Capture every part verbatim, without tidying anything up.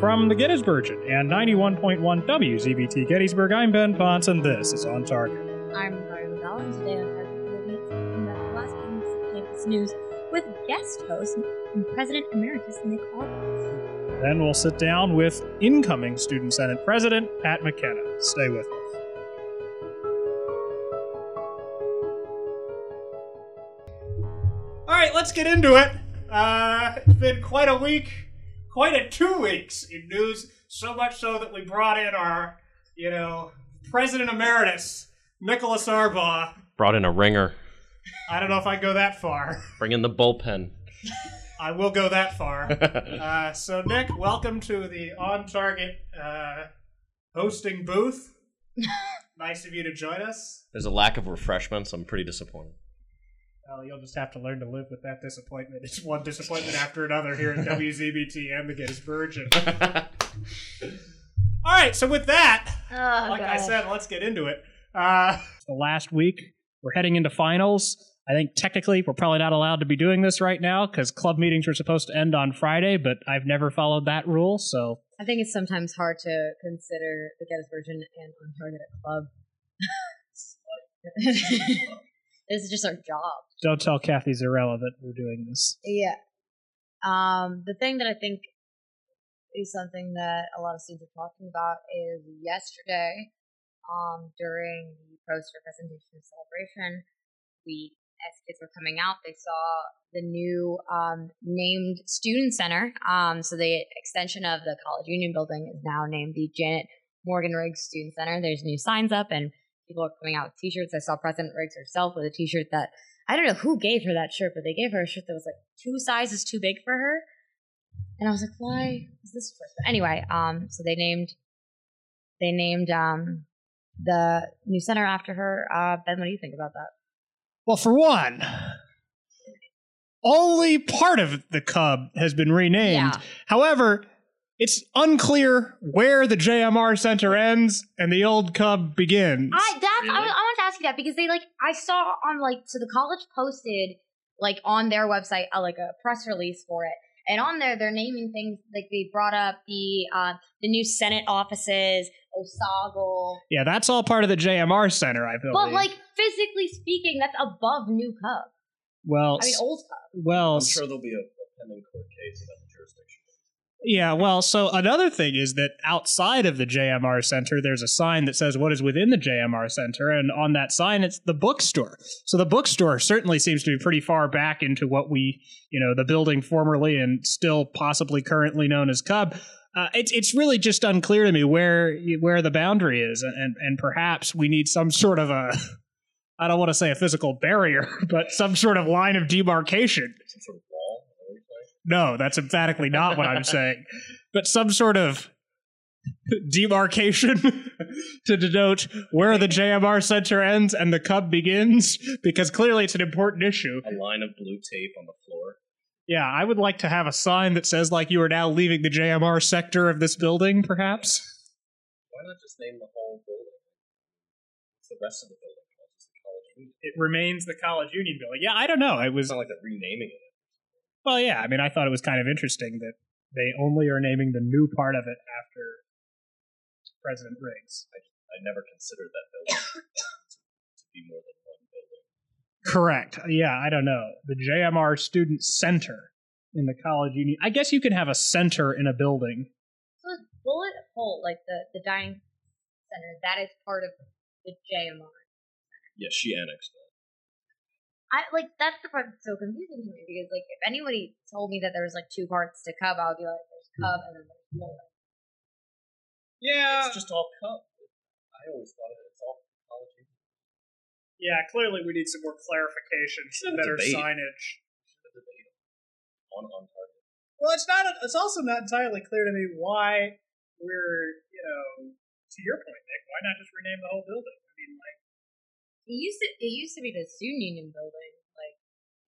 From the Gettysburgian and ninety-one point one W Z B T Gettysburg, I'm Ben Ponson, and this is On Target. I'm Carly McGowan, and today on Target we'll be talking about the last week's campus news with guest host and President Emeritus Nick Arbaugh. Then we'll sit down with incoming Student Senate President Pat McKenna. Stay with us. All right, let's get into it. Uh, it's been quite a week. Quite a two weeks in news, so much so that we brought in our, you know, President Emeritus, Nicholas Arbaugh. Brought in a ringer. I don't know if I go that far. Bring in the bullpen. I will go that far. uh, so, Nick, welcome to the On Target uh, hosting booth. Nice of you to join us. There's a lack of refreshments. I'm pretty disappointed. Well, you'll just have to learn to live with that disappointment. It's one disappointment after another here at W Z B T and the Gettysburgian. All right, so with that, oh, like gosh. I said, let's get into it. Uh, the last week, we're heading into finals. I think technically we're probably not allowed to be doing this right now because club meetings were supposed to end on Friday, but I've never followed that rule. So I think it's sometimes hard to consider the Gettysburgian and On Target at club. This is just our job. Don't tell Kathy Zarella that we're doing this. Yeah. Um, the thing that I think is something that a lot of students are talking about is yesterday um, during the poster presentation and celebration, we, as kids were coming out, they saw the new um, named Student Center. Um, so the extension of the College Union building is now named the Janet Morgan Riggs Student Center. There's new signs up and people are coming out with T-shirts. I saw President Riggs herself with a T-shirt that, I don't know who gave her that shirt, but they gave her a shirt that was like two sizes too big for her. And I was like, why is this shirt? But anyway, um, so they named they named um, the new center after her. Uh, Ben, what do you think about that? Well, for one, only part of the Cub has been renamed. Yeah. However, it's unclear where the J M R Center ends and the old Cub begins. I that's really? I, I wanted to ask you that because they like I saw on like so the college posted like on their website uh, like a press release for it, and on there they're naming things like they brought up the uh, the new Senate offices, Osagle. Yeah, that's all part of the J M R Center, I believe. But like physically speaking, that's above new Cub. Well, I mean old Cub. Well, I'm sure there'll be a, a pending court case about the jurisdiction. Yeah, well, so another thing is that outside of the J M R Center, there's a sign that says what is within the J M R Center, and on that sign, it's the bookstore. So the bookstore certainly seems to be pretty far back into what we, you know, the building formerly and still possibly currently known as Cub. Uh, it's it's really just unclear to me where where the boundary is, and and perhaps we need some sort of a, I don't want to say a physical barrier, but some sort of line of demarcation. Some sort of wall. No, that's emphatically not what I'm saying. But some sort of demarcation to denote where the J M R Center ends and the Cub begins, because clearly it's an important issue. A line of blue tape on the floor. Yeah, I would like to have a sign that says, like, you are now leaving the J M R sector of this building, perhaps. Why not just name the whole building? It's the rest of the building. It's the College Union. It remains the College Union building. Yeah, I don't know. It was not like the renaming of it. Well, yeah, I mean, I thought it was kind of interesting that they only are naming the new part of it after President Riggs. I, I never considered that building to be more than one building. Correct. Yeah, I don't know. The J M R Student Center in the College Union. I guess you can have a center in a building. So it's Bullet Hole, like the, the dining center, that is part of the J M R. Yeah, she annexed that. I, like, that's the part that's so confusing to me, because, like, if anybody told me that there was, like, two parts to Cub, I would be like, there's Cub and then there's Bullet. Yeah. It's just all Cub. I always thought of it. It's all College. Yeah, clearly we need some more clarification, some better debate. Signage. Debate. On, on target. Well, it's not. It's also not entirely clear to me why we're, you know, to your point, Nick, why not just rename the whole building? I mean, like, It used to it used to be the Student Union building, like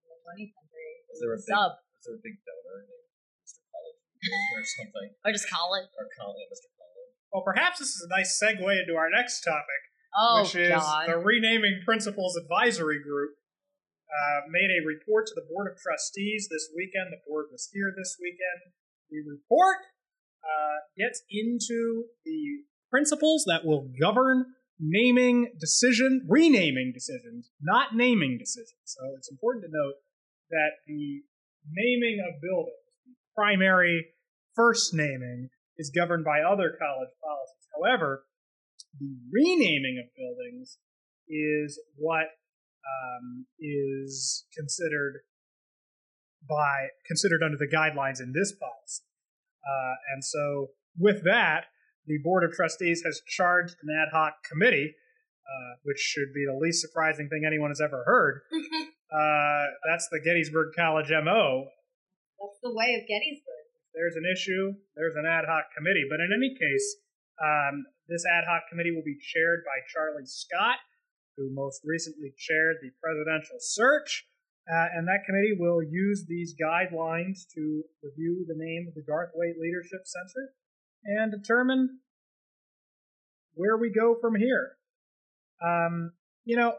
in the twentieth century. Was there a big, was there a big donor named Mister College or something? Or just College? Or College, Mister College. Well, perhaps this is a nice segue into our next topic, oh, which is God. The Renaming Principals Advisory Group uh, made a report to the Board of Trustees this weekend. The board was here this weekend. The report uh, gets into the principles that will govern naming decision, renaming decisions, not naming decisions. So it's important to note that the naming of buildings, the primary first naming, is governed by other college policies. However, the renaming of buildings is what um, is considered by considered under the guidelines in this policy. Uh, and so with that, the Board of Trustees has charged an ad hoc committee, uh, which should be the least surprising thing anyone has ever heard. uh, that's the Gettysburg College M O. That's the way of Gettysburg. If there's an issue, there's an ad hoc committee. But in any case, um, this ad hoc committee will be chaired by Charlie Scott, who most recently chaired the presidential search. Uh, and that committee will use these guidelines to review the name of the Garthwaite Leadership Center and determine where we go from here. Um, you know,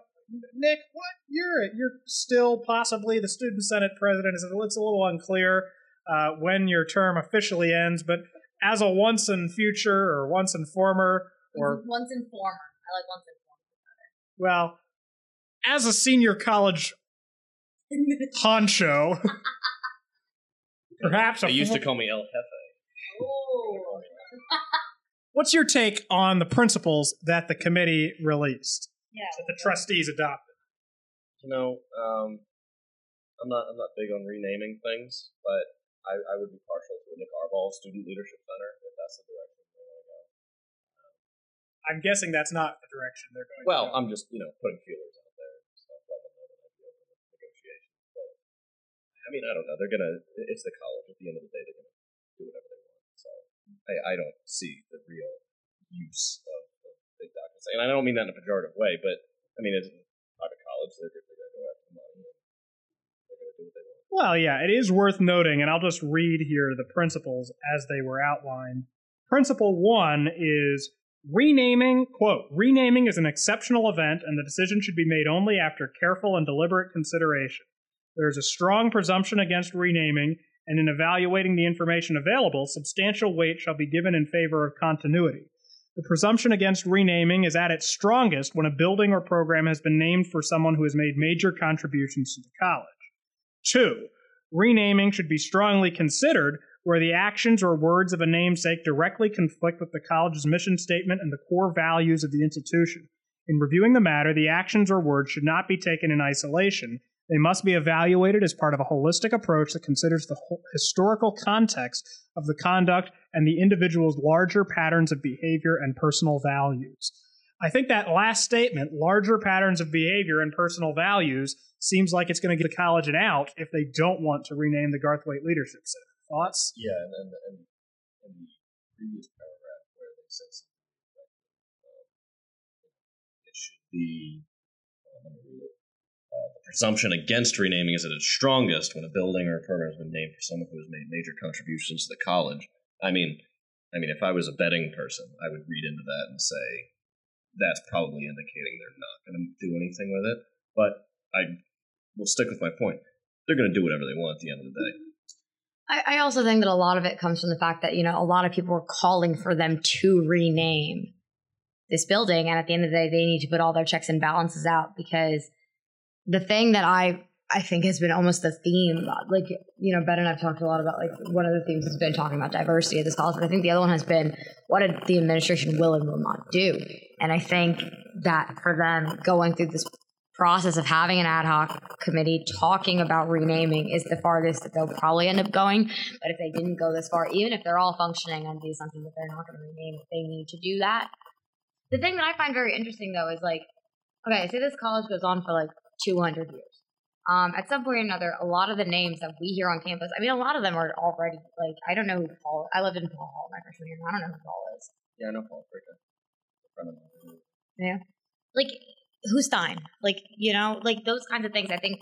Nick, what you're you're still possibly the Student Senate president. It's a little unclear uh, when your term officially ends, but as a once and future or once and former or once and former, I like once and former. Well, as a senior college honcho, perhaps a they used form- to call me El Jefe. Oh. What's your take on the principles that the committee released? Yeah. That the trustees adopted. You know, um, I'm not I'm not big on renaming things, but I, I would be partial to a Nick Arbaugh Student Leadership Center if that's the direction they want to go. Um, I'm guessing that's not the direction they're going. Well, to go. I'm just you know putting feelers out there, so let them know that I'd be open to negotiations. But I mean, I don't know. They're gonna. It's the college. At the end of the day, they're gonna do whatever they want. So I, I don't see the real use of big documents. And I don't mean that in a pejorative way, but I mean, it's a private college. They're going to go after money. They're going to do what they want. Well, yeah, it is worth noting, and I'll just read here the principles as they were outlined. Principle one is renaming, quote, renaming is an exceptional event, and the decision should be made only after careful and deliberate consideration. There is a strong presumption against renaming, and in evaluating the information available, substantial weight shall be given in favor of continuity. The presumption against renaming is at its strongest when a building or program has been named for someone who has made major contributions to the college. Two, renaming should be strongly considered where the actions or words of a namesake directly conflict with the college's mission statement and the core values of the institution. In reviewing the matter, the actions or words should not be taken in isolation. They must be evaluated as part of a holistic approach that considers the historical context of the conduct and the individual's larger patterns of behavior and personal values. I think that last statement, larger patterns of behavior and personal values, seems like it's going to get the college an out if they don't want to rename the Garthwaite Leadership Center. Thoughts? Yeah, and then and, and the previous paragraph where they said something like uh, it should be, uh, let me read it. Uh, the presumption against renaming is at its strongest when a building or a program has been named for someone who has made major contributions to the college. I mean, I mean, if I was a betting person, I would read into that and say that's probably indicating they're not going to do anything with it. But I will stick with my point. They're going to do whatever they want at the end of the day. I, I also think that a lot of it comes from the fact that, you know, a lot of people are calling for them to rename this building. And at the end of the day, they need to put all their checks and balances out because the thing that I I think has been almost the theme, like, you know, Ben and I've talked a lot about, like, one of the themes has been talking about diversity at this college, but I think the other one has been what the administration will and will not do. And I think that for them going through this process of having an ad hoc committee talking about renaming is the farthest that they'll probably end up going. But if they didn't go this far, even if they're all functioning under the assumption that they're not going to rename it, they need to do that. The thing that I find very interesting, though, is, like, okay, say this college goes on for, like, two hundred years. Um, at some point or another, a lot of the names that we hear on campus, I mean, a lot of them are already, like, I don't know who Paul, I lived in Paul Hall my freshman year, and I don't know who Paul is. Yeah, I know Paul Fricker. Yeah. Like, who's Stein? Like, you know, like those kinds of things, I think,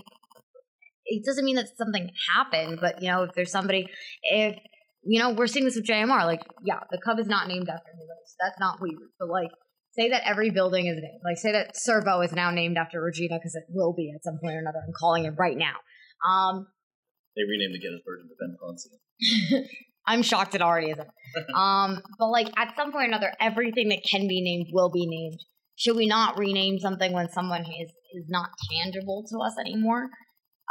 it doesn't mean that something happened, but, you know, if there's somebody, if, you know, we're seeing this with J M R, like, yeah, the Cub is not named after anybody, so that's not weird, but, like, say that every building is named. Like, say that Servo is now named after Regina because it will be at some point or another. I'm calling it right now. Um, they renamed the Gettysburgian to Ben Ponson. I'm shocked it already isn't. Um, but like at some point or another, everything that can be named will be named. Should we not rename something when someone is, is not tangible to us anymore?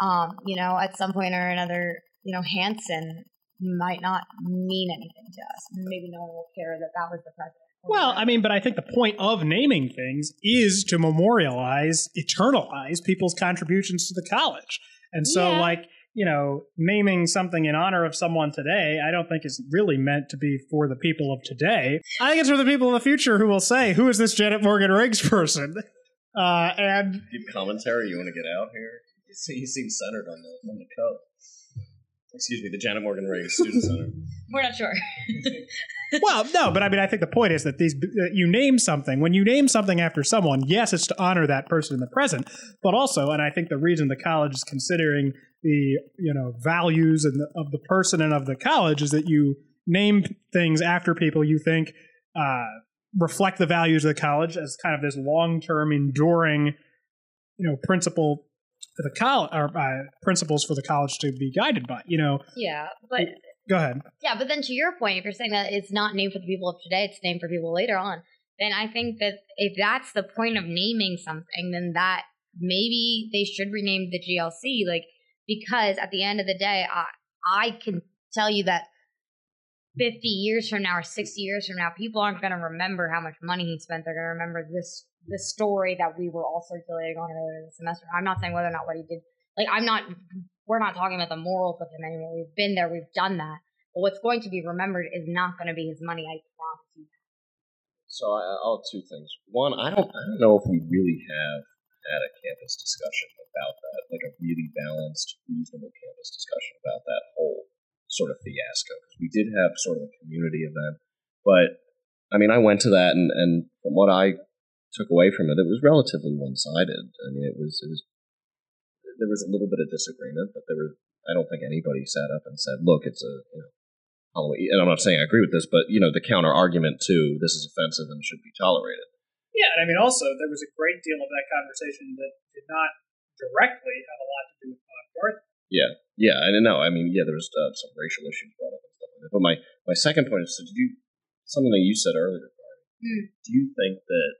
Um, you know, at some point or another, you know, Hanson might not mean anything to us. Maybe no one will care that that was the president. Well, I mean, but I think the point of naming things is to memorialize, eternalize people's contributions to the college. And so, yeah. like, you know, naming something in honor of someone today, I don't think is really meant to be for the people of today. I think it's for the people of the future who will say, who is this Janet Morgan Riggs person? Uh, and give commentary. You want to get out here? He seems centered on the, on the code. Excuse me, the Janet Morgan Riggs Student Center. We're not sure. Well, no, but I mean, I think the point is that these uh, you name something. When you name something after someone, yes, it's to honor that person in the present, but also, and I think the reason the college is considering the, you know, values and the, of the person and of the college is that you name things after people you think uh, reflect the values of the college as kind of this long-term, enduring, you know, principle. For the college, or uh, principles for the college to be guided by, you know. Yeah, but go ahead. Yeah, but then to your point, if you're saying that it's not named for the people of today, it's named for people later on, then I think that if that's the point of naming something, then that maybe they should rename the G L C, like, because at the end of the day, I I can tell you that fifty years from now or sixty years from now, people aren't going to remember how much money he spent. They're going to remember this. The story that we were all circulating on earlier in the semester. I'm not saying whether or not what he did, like I'm not, we're not talking about the morals of him anymore. We've been there, we've done that. But what's going to be remembered is not going to be his money. I promise you. So I, I'll two things. One, I don't, I don't know if we really have had a campus discussion about that, like a really balanced, reasonable campus discussion about that whole sort of fiasco. Because we did have sort of a community event, but I mean, I went to that, and, and from what I took away from it, it was relatively one-sided. I mean, it was, it was, there was a little bit of disagreement, but there were, I don't think anybody sat up and said, look, it's a, you know, Halloween, and I'm not saying I agree with this, but, you know, the counter-argument to this is offensive and should be tolerated. Yeah, and I mean, also, there was a great deal of that conversation that did not directly have a lot to do with Bob Garthwaite. Yeah, yeah, I know. I mean, yeah, there was uh, some racial issues brought up and stuff like that. But my, my second point is, so did you, something that you said earlier, Barry, mm. do you think that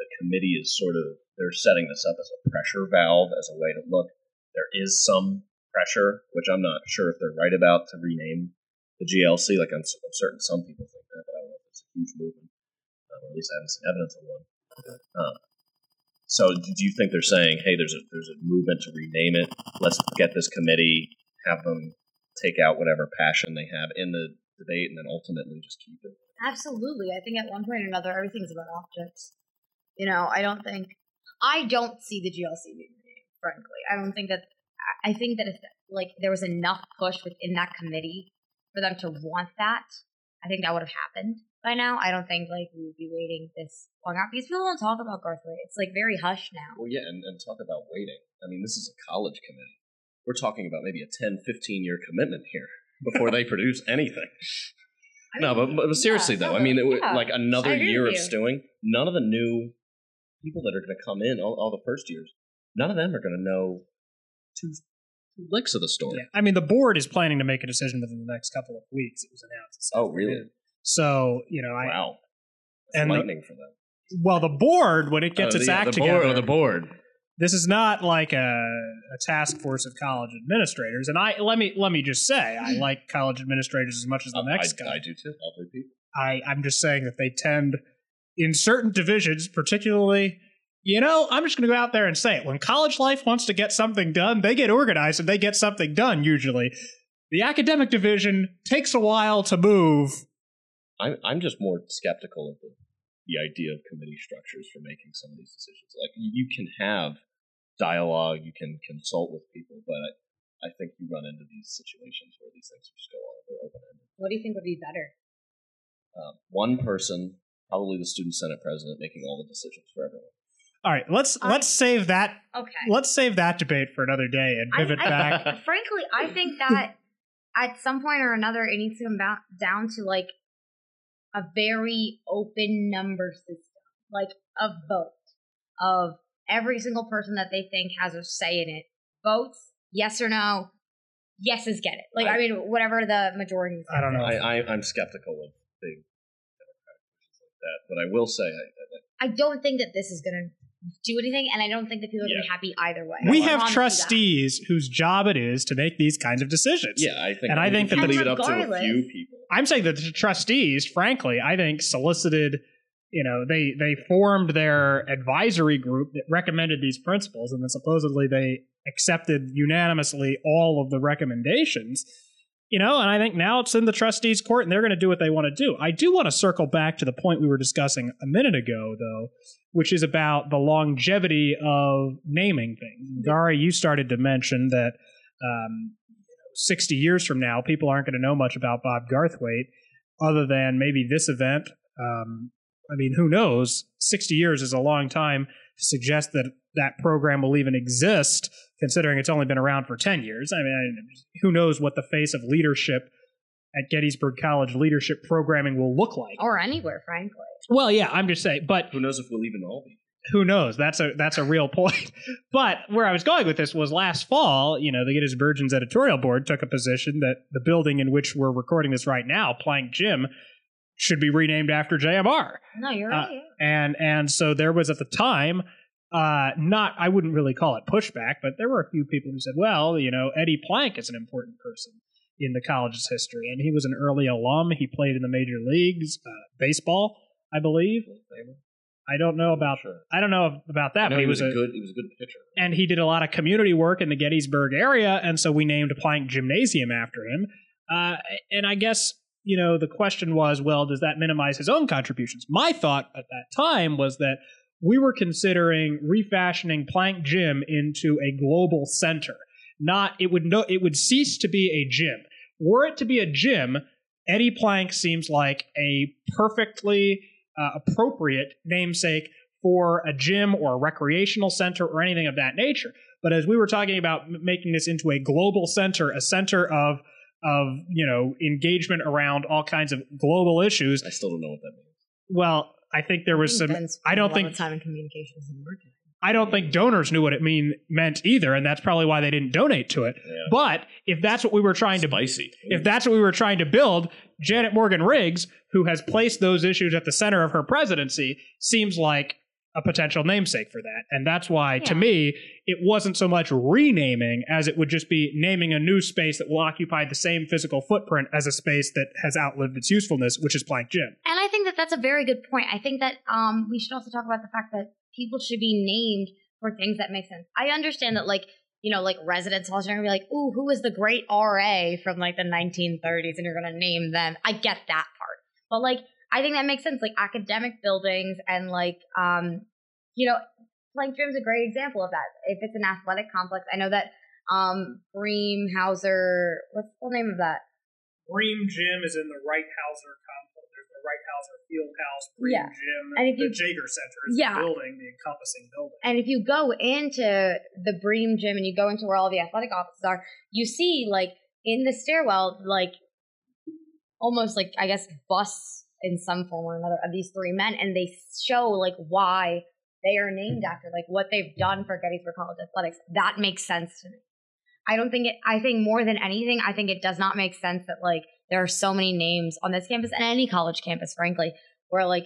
the committee is sort of, they're setting this up as a pressure valve, as a way to look, there is some pressure, which I'm not sure if they're right about, to rename the G L C. Like, I'm, I'm certain some people think that, but I don't know if it's a huge movement. Um, or at least I haven't seen evidence of one. Okay. Um, so do you think they're saying, hey, there's a there's a movement to rename it. Let's get this committee, have them take out whatever passion they have in the debate, and then ultimately just keep it? Absolutely. I think at one point or another, everything's about objects. You know, I don't think, I don't see the G L C being named, frankly. I don't think that, I think that if, like, there was enough push within that committee for them to want that, I think that would have happened by now. I don't think, like, we would be waiting this long out. Because people don't talk about Garthwaite. It's, like, very hushed now. Well, yeah, and, and talk about waiting. I mean, this is a college committee. We're talking about maybe a ten, fifteen-year commitment here before they produce anything. I mean, no, but, but seriously, yeah, though, no, I mean, it yeah. would, like, another year of stewing, none of the new... people that are going to come in, all, all the first years, none of them are going to know two licks of the story. Yeah. I mean, the board is planning to make a decision within the next couple of weeks. It was announced. Oh, really? So, you know, I... Wow. That's and lightning the, for them. Well, the board, when it gets oh, its the, act the board, together... Oh, the board. This is not like a, a task force of college administrators. And I let me let me just say, I like college administrators as much as the I, next I, guy. I do, too. I'll people. I, I'm just saying that they tend... in certain divisions, particularly, you know, I'm just going to go out there and say it. When college life wants to get something done, they get organized and they get something done, usually. The academic division takes a while to move. I'm, I'm just more skeptical of the, the idea of committee structures for making some of these decisions. Like, you can have dialogue, you can consult with people, but I think you run into these situations where these things just go on and they're open-ended. What do you think would be better? Um, one person... probably the student senate president making all the decisions for everyone. All right, let's um, let's save that. Okay. Let's save that debate for another day and pivot I, I, back. Frankly, I think that at some point or another, it needs to come down to like a very open number system, like a vote of every single person that they think has a say in it. Votes yes or no. yeses get it. Like, I, I mean, whatever the majority is. I don't know. I, I, I'm skeptical of big Democratic issues like that. But I will say, I, I, like, I don't think that this is going to do anything, and I don't think that people are yeah. going to be happy either way. We have trustees whose job it is to make these kinds of decisions. Yeah, I think, and I think that leave it up to a few people. I'm saying that the trustees, frankly, I think solicited, you know, they they formed their advisory group that recommended these principles, and then supposedly they accepted unanimously all of the recommendations. You know, and I think now it's in the trustees' court, and they're going to do what they want to do. I do want to circle back to the point we were discussing a minute ago, though, which is about the longevity of naming things. Gari, you started to mention that um, sixty years from now, people aren't going to know much about Bob Garthwaite other than maybe this event. Um, I mean, who knows? sixty years is a long time to suggest that that program will even exist, considering it's only been around for ten years. I mean, who knows what the face of leadership at Gettysburg College leadership programming will look like. Or anywhere, frankly. Well, yeah, I'm just saying, but... Who knows if we'll even all be. Who knows? That's a that's a real point. But where I was going with this was last fall, you know, the Gettysburgian's editorial board took a position that the building in which we're recording this right now, Plank Gym, should be renamed after J M R. No, you're right. Uh, yeah. And and so there was at the time... Uh, not, I wouldn't really call it pushback, but there were a few people who said, well, you know, Eddie Plank is an important person in the college's history, and he was an early alum. He played in the major leagues, uh, baseball, I believe. I don't know about, sure. I don't know about that, but he, he was, was a good, he was a good pitcher. And he did a lot of community work in the Gettysburg area, and so we named Plank Gymnasium after him. Uh, and I guess, you know, the question was, well, does that minimize his own contributions? My thought at that time was that we were considering refashioning Plank Gym into a global center. Not it would no it would cease to be a gym. Were it to be a gym, Eddie Plank seems like a perfectly uh, appropriate namesake for a gym or a recreational center or anything of that nature. But as we were talking about m- making this into a global center, a center of of you know engagement around all kinds of global issues. I still don't know what that means. Well. I think there was I think some. I don't a lot think of time in communications and marketing. I don't think donors knew what it mean meant either, and that's probably why they didn't donate to it. Yeah. But if that's what we were trying Spicy. to, if that's what we were trying to build, Janet Morgan Riggs, who has placed those issues at the center of her presidency, seems like a potential namesake for that, and that's why, yeah. to me, it wasn't so much renaming as it would just be naming a new space that will occupy the same physical footprint as a space that has outlived its usefulness, which is Plank Gym. And I think that that's a very good point. I think that um, we should also talk about the fact that people should be named for things that make sense. I understand that, like, you know, like residence halls are going to be like, ooh, who is the great R A from, like, the nineteen thirties, and you're going to name them. I get that part. But, like, I think that makes sense, like academic buildings and like, um, you know, Plank Gym's a great example of that. If it's an athletic complex, I know that um, Bream-Hauser, what's the full name of that? Bream Gym is in the Wright-Hauser complex. There's the Wright-Hauser field house, Bream yeah. Gym, and if you, the Jaeger Center is yeah. the building, the encompassing building. And if you go into the Bream Gym and you go into where all the athletic offices are, you see like in the stairwell, like almost like, I guess, bus in some form or another of these three men, and they show like why they are named after, like what they've done for Gettysburg College athletics. That makes sense to me. I don't think it, I think more than anything, I think it does not make sense that like there are so many names on this campus and any college campus, frankly, where like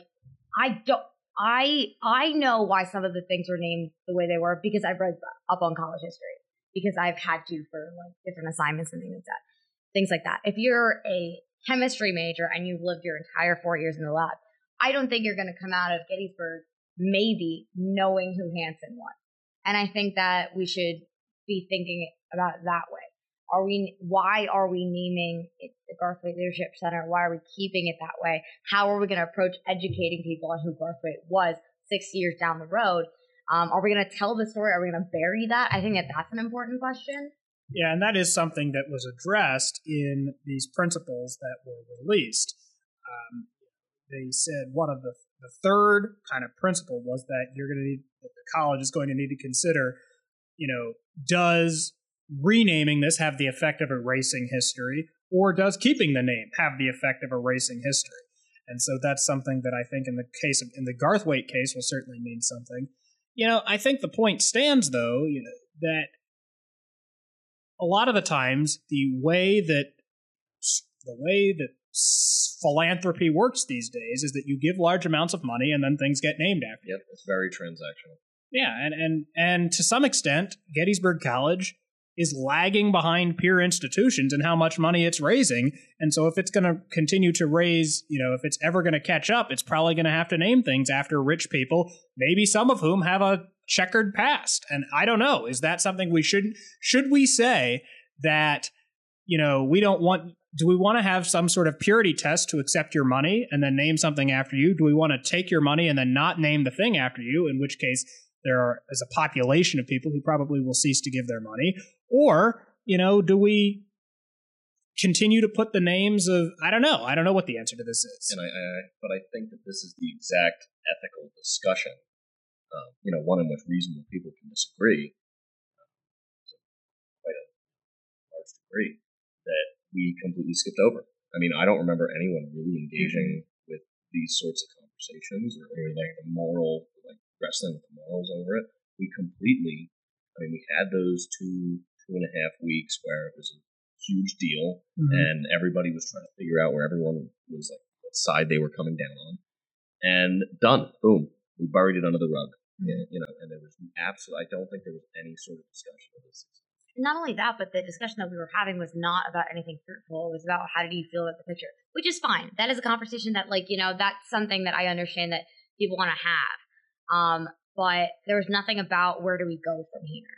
I don't, I, I know why some of the things were named the way they were because I've read up on college history because I've had to for like different assignments and things like that. Things like that. If you're a chemistry major and you've lived your entire four years in the lab, I don't think you're going to come out of Gettysburg maybe knowing who Hanson was. And I think that we should be thinking about it that way. Are we? Why are we naming it the Garthwaite Leadership Center? Why are we keeping it that way? How are we going to approach educating people on who Garthwaite was six years down the road? Um, are we going to tell the story? Are we going to bury that? I think that that's an important question. Yeah, and that is something that was addressed in these principles that were released. Um, they said one of the, the third kind of principle was that you're going to need, that the college is going to need to consider, you know, does renaming this have the effect of erasing history, or does keeping the name have the effect of erasing history? And so that's something that I think in the case of, in the Garthwaite case will certainly mean something. You know, I think the point stands though, you know, that a lot of the times the way that the way that philanthropy works these days is that you give large amounts of money and then things get named after you. Yep, it's very transactional. Yeah, and, and, and to some extent, Gettysburg College is lagging behind peer institutions in how much money it's raising. And so if it's going to continue to raise, you know, if it's ever going to catch up, it's probably going to have to name things after rich people, maybe some of whom have a checkered past. And I don't know, is that something we shouldn't, should we say that, you know, we don't want, do we want to have some sort of purity test to accept your money and then name something after you? Do we want to take your money and then not name the thing after you, in which case there are, as a population of people who probably will cease to give their money? Or, you know, do we continue to put the names of, I don't know. I don't know what the answer to this is. And I, I, but I think that this is the exact ethical discussion, uh, you know, one in which reasonable people can disagree, uh, to quite a large degree, that we completely skipped over. I mean, I don't remember anyone really engaging mm-hmm. with these sorts of conversations or really like the moral, like wrestling with the morals over it. We completely, I mean, we had those two, two and a half weeks where it was a huge deal mm-hmm. and everybody was trying to figure out where everyone was, like, what side they were coming down on. And done. Boom. We buried it under the rug. Mm-hmm. Yeah, you know, and there was absolutely, I don't think there was any sort of discussion of this. Not only that, but the discussion that we were having was not about anything fruitful. It was about how do you feel about the picture, which is fine. That is a conversation that, like, you know, that's something that I understand that people want to have. Um, but there was nothing about where do we go from here?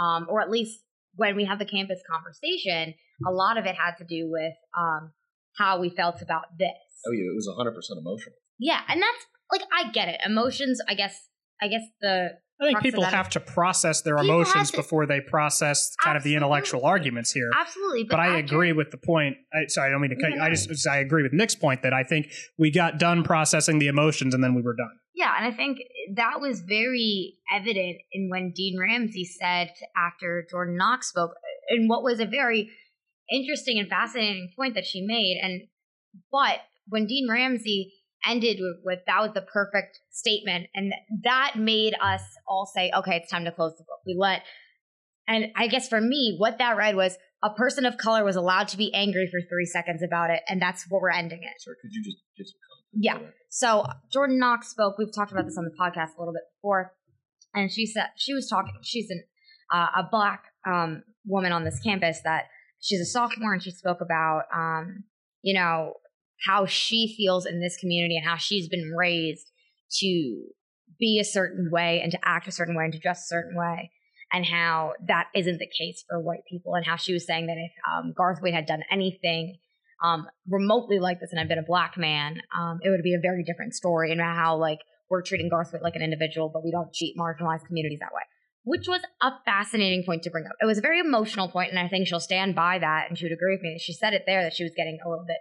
Um, or at least when we had the campus conversation, a lot of it had to do with um, how we felt about this. Oh, yeah. It was one hundred percent emotional. Yeah. And that's, like, I get it. Emotions, I guess, I guess the... I think people have to process their people emotions to, before they process kind absolutely. of the intellectual arguments here. Absolutely. But, but I after, agree with the point. I, sorry, I don't mean to cut no, you. No. I just I agree with Nick's point that I think we got done processing the emotions and then we were done. Yeah, and I think that was very evident in when Dean Ramsey said after Jordan Knox spoke, and what was a very interesting and fascinating point that she made. And but when Dean Ramsey ended with, with that was the perfect statement, and that made us all say, okay, it's time to close the book. We let, and I guess for me, what that read was a person of color was allowed to be angry for three seconds about it, and that's what we're ending it. Sorry, could you just give some context? Yeah. So Jordan Knox spoke. We've talked about this on the podcast a little bit before, and she said she was talking. She's an uh, a black um, woman on this campus that she's a sophomore, and she spoke about um, you know. how she feels in this community and how she's been raised to be a certain way and to act a certain way and to dress a certain way, and how that isn't the case for white people, and how she was saying that if um, Garthwaite had done anything um, remotely like this and had been a black man, um, it would be a very different story, and how, like, we're treating Garthwaite like an individual, but we don't treat marginalized communities that way, which was a fascinating point to bring up. It was a very emotional point, and I think she'll stand by that, and she would agree with me that she said it there, that she was getting a little bit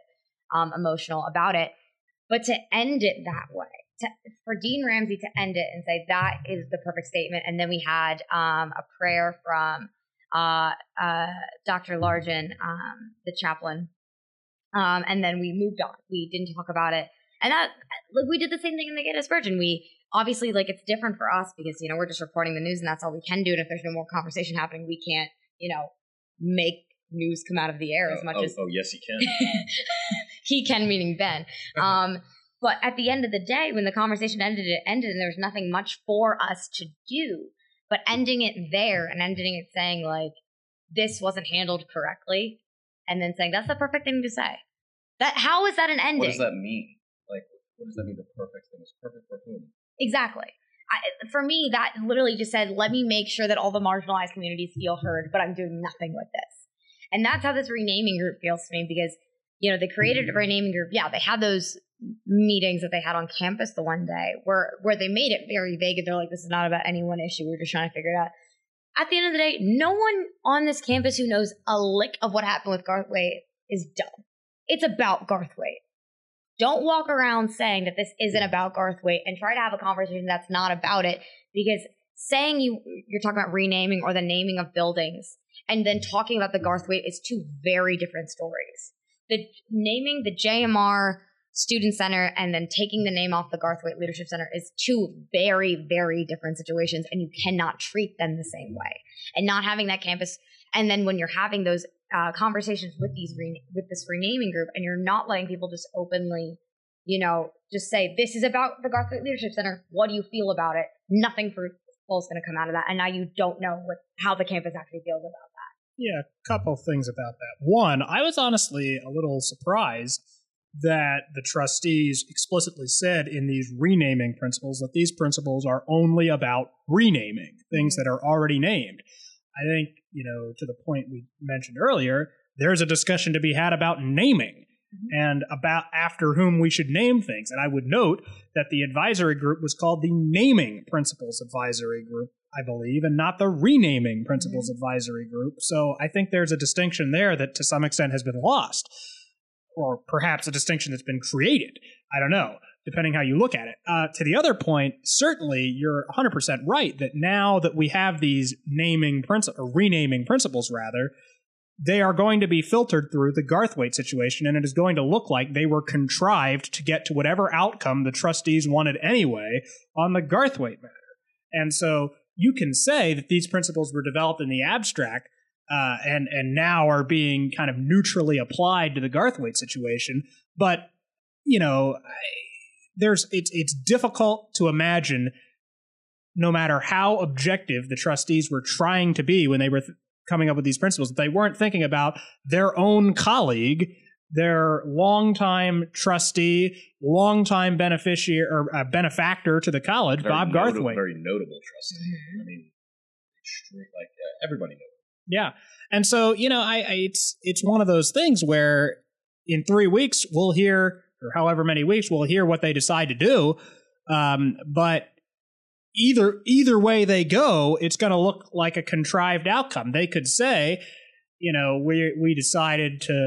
Um, emotional about it, but to end it that way, to, for Dean Ramsey to end it and say that is the perfect statement. And then we had um, a prayer from uh, uh, Doctor Largen, um, the chaplain, um, and then we moved on. We didn't talk about it, and that, like, we did the same thing in the Gettysburgian. We obviously, like, it's different for us because, you know, we're just reporting the news and that's all we can do. And if there's no more conversation happening, we can't, you know, make news come out of the air oh, as much oh, as oh yes he can. He can, meaning Ben. Um, but at the end of the day, when the conversation ended, it ended, and there was nothing much for us to do. But ending it there and ending it saying, like, this wasn't handled correctly, and then saying, that's the perfect thing to say. That How is that an ending? What does that mean? Like, what does that mean, the perfect thing? It's perfect for whom? Exactly. I, for me, that literally just said, let me make sure that all the marginalized communities feel heard, but I'm doing nothing with this. And that's how this renaming group feels to me, because you know, they created a renaming group. Yeah, they had those meetings that they had on campus the one day where, where they made it very vague. And they're like, this is not about any one issue. We're just trying to figure it out. At the end of the day, no one on this campus who knows a lick of what happened with Garthwaite is dumb. It's about Garthwaite. Don't walk around saying that this isn't about Garthwaite and try to have a conversation that's not about it, because saying you, you're talking about renaming or the naming of buildings and then talking about the Garthwaite is two very different stories. The naming the J M R Student Center and then taking the name off the Garthwaite Leadership Center is two very, very different situations, and you cannot treat them the same way. And not having that campus And then when you're having those uh, conversations with these re- with this renaming group, and you're not letting people just openly, you know, just say, this is about the Garthwaite Leadership Center. What do you feel about it? Nothing fruitful is going to come out of that. And now you don't know what, how the campus actually feels about that. Yeah, a couple things about that. One, I was honestly a little surprised that the trustees explicitly said in these renaming principles that these principles are only about renaming things that are already named. I think, you know, to the point we mentioned earlier, there's a discussion to be had about naming mm-hmm. and about after whom we should name things. And I would note that the advisory group was called the Naming Principles Advisory Group, I believe, and not the Renaming Principles mm-hmm. Advisory Group. So I think there's a distinction there that to some extent has been lost, or perhaps a distinction that's been created. I don't know, depending how you look at it. Uh, to the other point, certainly you're one hundred percent right that now that we have these naming principles, or renaming principles rather, they are going to be filtered through the Garthwaite situation, and it is going to look like they were contrived to get to whatever outcome the trustees wanted anyway on the Garthwaite matter. And so you can say that these principles were developed in the abstract, Uh, and, and now are being kind of neutrally applied to the Garthwaite situation. But, you know, there's it's it's difficult to imagine, no matter how objective the trustees were trying to be when they were th- coming up with these principles, that they weren't thinking about their own colleague, their longtime trustee, longtime beneficiary or uh, benefactor to the college, very Bob notable, Garthwaite. Very notable trustee. I mean, like uh, everybody knows. Yeah. And so, you know, I, I it's it's one of those things where in three weeks we'll hear, or however many weeks, we'll hear what they decide to do. Um, but either either way they go, it's going to look like a contrived outcome. They could say, you know, we we decided to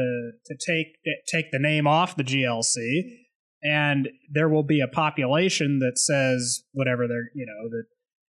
to take take the name off the G L C, and there will be a population that says whatever they're, you know, that